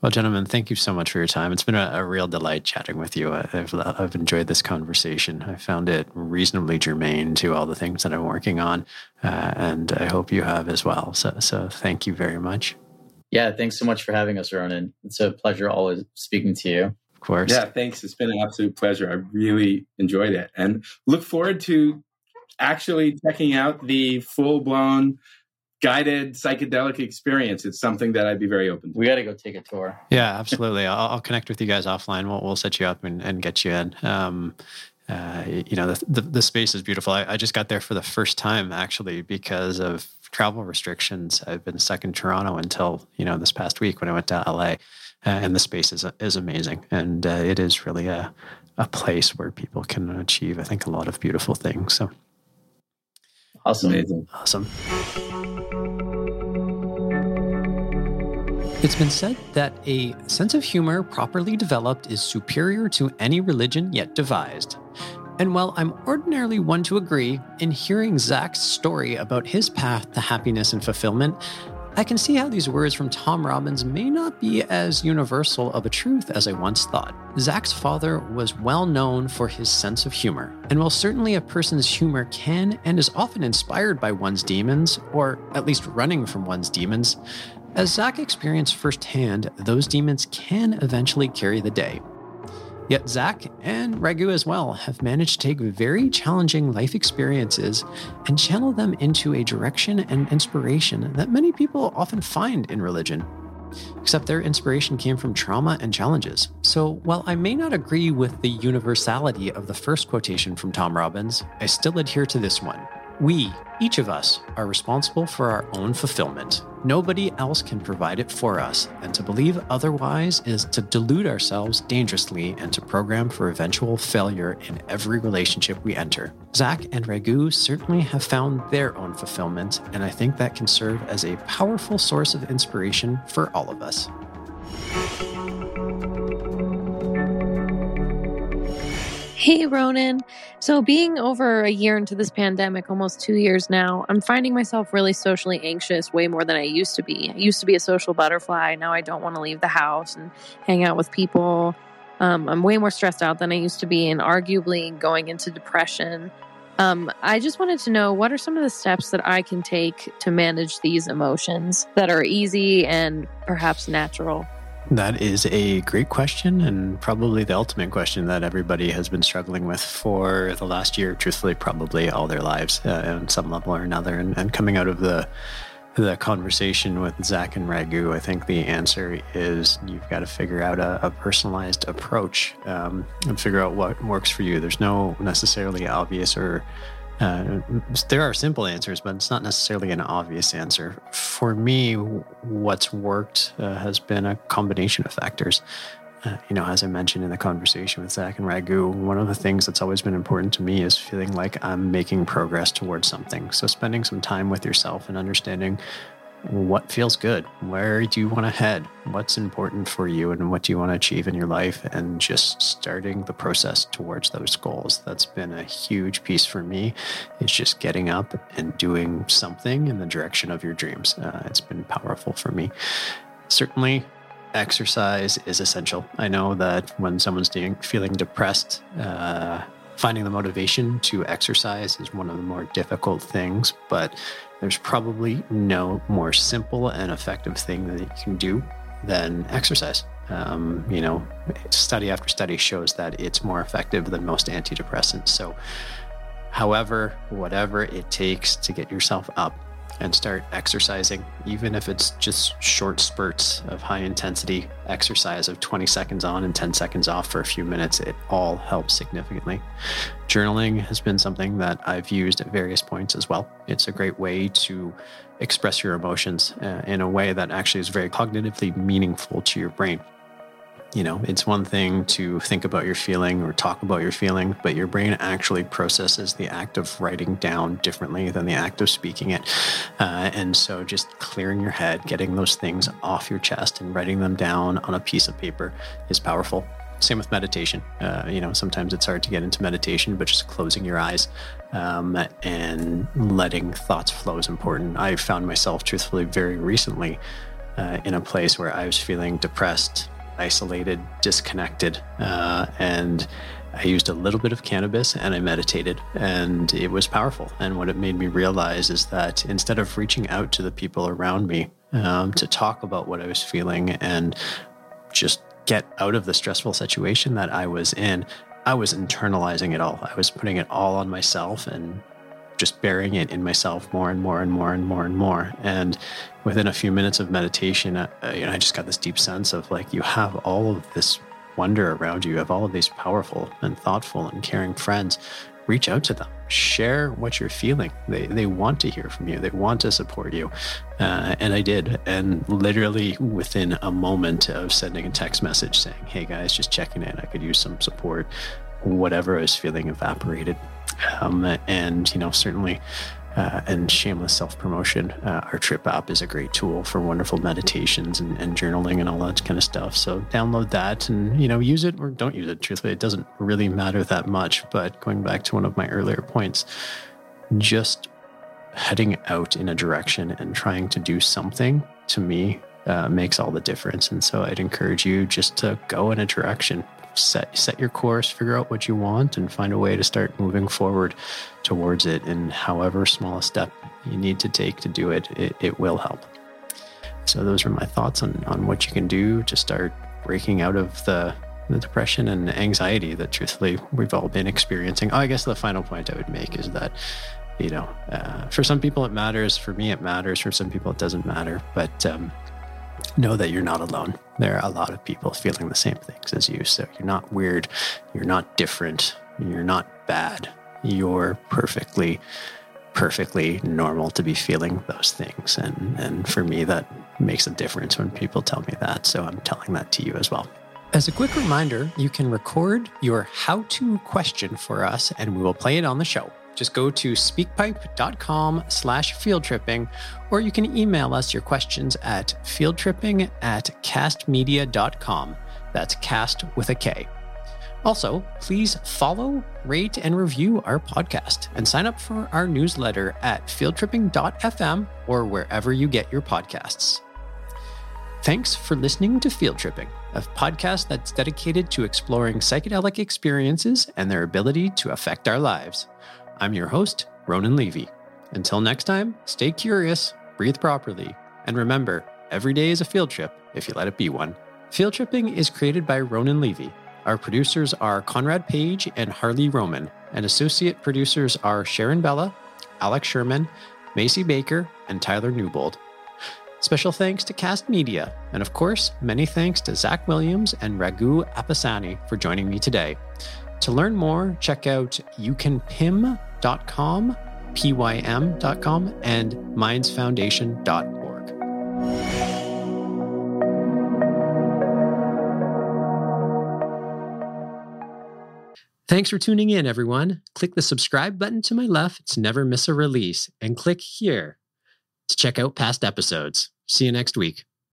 Well, gentlemen, thank you so much for your time. It's been a real delight chatting with you. I've enjoyed this conversation. I found it reasonably germane to all the things that I'm working on, and I hope you have as well. So thank you very much. Yeah, thanks so much for having us, Ronan. It's a pleasure always speaking to you. Of course. Yeah, thanks. It's been an absolute pleasure. I really enjoyed it and look forward to actually checking out the full-blown guided psychedelic experience. It's something that I'd be very open to. We got to go take a tour. Yeah, absolutely. I'll connect with you guys offline. We'll set you up and get you in. The space is beautiful. I just got there for the first time, actually, because of travel restrictions. I've been stuck in Toronto until this past week when I went to LA, and the space is amazing, and it is really a place where people can achieve, I think, a lot of beautiful things. So awesome. It's been said that a sense of humor properly developed is superior to any religion yet devised. And while I'm ordinarily one to agree, in hearing Zach's story about his path to happiness and fulfillment, I can see how these words from Tom Robbins may not be as universal of a truth as I once thought. Zach's father was well known for his sense of humor. And while certainly a person's humor can and is often inspired by one's demons, or at least running from one's demons, as Zach experienced firsthand, those demons can eventually carry the day. Yet Zach, and Raghu as well, have managed to take very challenging life experiences and channel them into a direction and inspiration that many people often find in religion. Except their inspiration came from trauma and challenges. So while I may not agree with the universality of the first quotation from Tom Robbins, I still adhere to this one. We, each of us, are responsible for our own fulfillment. Nobody else can provide it for us, and to believe otherwise is to delude ourselves dangerously and to program for eventual failure in every relationship we enter. Zach and Raghu certainly have found their own fulfillment, and I think that can serve as a powerful source of inspiration for all of us. Hey, Ronan. So being over a year into this pandemic, almost 2 years now, I'm finding myself really socially anxious way more than I used to be. I used to be a social butterfly. Now I don't want to leave the house and hang out with people. I'm way more stressed out than I used to be and arguably going into depression. I just wanted to know, what are some of the steps that I can take to manage these emotions that are easy and perhaps natural? That is a great question, and probably the ultimate question that everybody has been struggling with for the last year, truthfully, probably all their lives on some level or another. And coming out of the conversation with Zach and Raghu, I think the answer is you've got to figure out a personalized approach and figure out what works for you. There's no necessarily obvious or there are simple answers, but it's not necessarily an obvious answer. For me, what's worked has been a combination of factors. As I mentioned in the conversation with Zach and Raghu, one of the things that's always been important to me is feeling like I'm making progress towards something. So spending some time with yourself and understanding what feels good, where do you want to head, what's important for you, and what do you want to achieve in your life, and just starting the process towards those goals. That's been a huge piece for me. It's just getting up and doing something in the direction of your dreams. It's been powerful for me. Certainly, exercise is essential. I know that when someone's feeling depressed, finding the motivation to exercise is one of the more difficult things, but there's probably no more simple and effective thing that you can do than exercise. Study after study shows that it's more effective than most antidepressants. So however, whatever it takes to get yourself up and start exercising, even if it's just short spurts of high intensity exercise of 20 seconds on and 10 seconds off for a few minutes, it all helps significantly. Journaling has been something that I've used at various points as well. It's a great way to express your emotions in a way that actually is very cognitively meaningful to your brain. It's one thing to think about your feeling or talk about your feeling, but your brain actually processes the act of writing down differently than the act of speaking it. And so just clearing your head, getting those things off your chest and writing them down on a piece of paper is powerful. Same with meditation. Sometimes it's hard to get into meditation, but just closing your eyes and letting thoughts flow is important. I found myself, truthfully, very recently in a place where I was feeling depressed, isolated, disconnected, and I used a little bit of cannabis and I meditated, and it was powerful. And what it made me realize is that instead of reaching out to the people around me to talk about what I was feeling and just get out of the stressful situation that I was in, I was internalizing it all. I was putting it all on myself and just burying it in myself more and more and more and more and more. And within a few minutes of meditation, I just got this deep sense of like, you have all of this wonder around you. You have all of these powerful and thoughtful and caring friends. Reach out to them. Share what you're feeling. They want to hear from you. They want to support you. And I did. And literally within a moment of sending a text message saying, hey guys, just checking in. I could use some support. Whatever I was feeling evaporated. And shameless self-promotion, our Trip app is a great tool for wonderful meditations and journaling and all that kind of stuff. So download that and, use it or don't use it. Truthfully, it doesn't really matter that much. But going back to one of my earlier points, just heading out in a direction and trying to do something, to me, makes all the difference. And so I'd encourage you just to go in a direction. Set your course, figure out what you want, and find a way to start moving forward towards it. And however small a step you need to take to do it, it will help. So those are my thoughts on what you can do to start breaking out of the depression and anxiety that truthfully we've all been experiencing. I guess the final point I would make is that, for some people it matters. For me, it matters. For some people, it doesn't matter. But know that you're not alone. There are a lot of people feeling the same things as you. So you're not weird. You're not different. You're not bad. You're perfectly normal to be feeling those things. And for me, that makes a difference when people tell me that. So I'm telling that to you as well. As a quick reminder, you can record your how-to question for us and we will play it on the show. Just go to speakpipe.com/fieldtripping, or you can email us your questions at fieldtripping@castmedia.com. That's cast with a K. Also, please follow, rate, and review our podcast and sign up for our newsletter at fieldtripping.fm or wherever you get your podcasts. Thanks for listening to Field Tripping, a podcast that's dedicated to exploring psychedelic experiences and their ability to affect our lives. I'm your host, Ronan Levy. Until next time, stay curious, breathe properly, and remember, every day is a field trip if you let it be one. Field Tripping is created by Ronan Levy. Our producers are Conrad Page and Harley Roman, and associate producers are Sharon Bella, Alex Sherman, Macy Baker, and Tyler Newbold. Special thanks to Cast Media, and of course, many thanks to Zach Williams and Raghu Appasani for joining me today. To learn more, check out youcanpim.com, PYM.com, and mindsfoundation.org. Thanks for tuning in, everyone. Click the subscribe button to my left to never miss a release, and click here to check out past episodes. See you next week.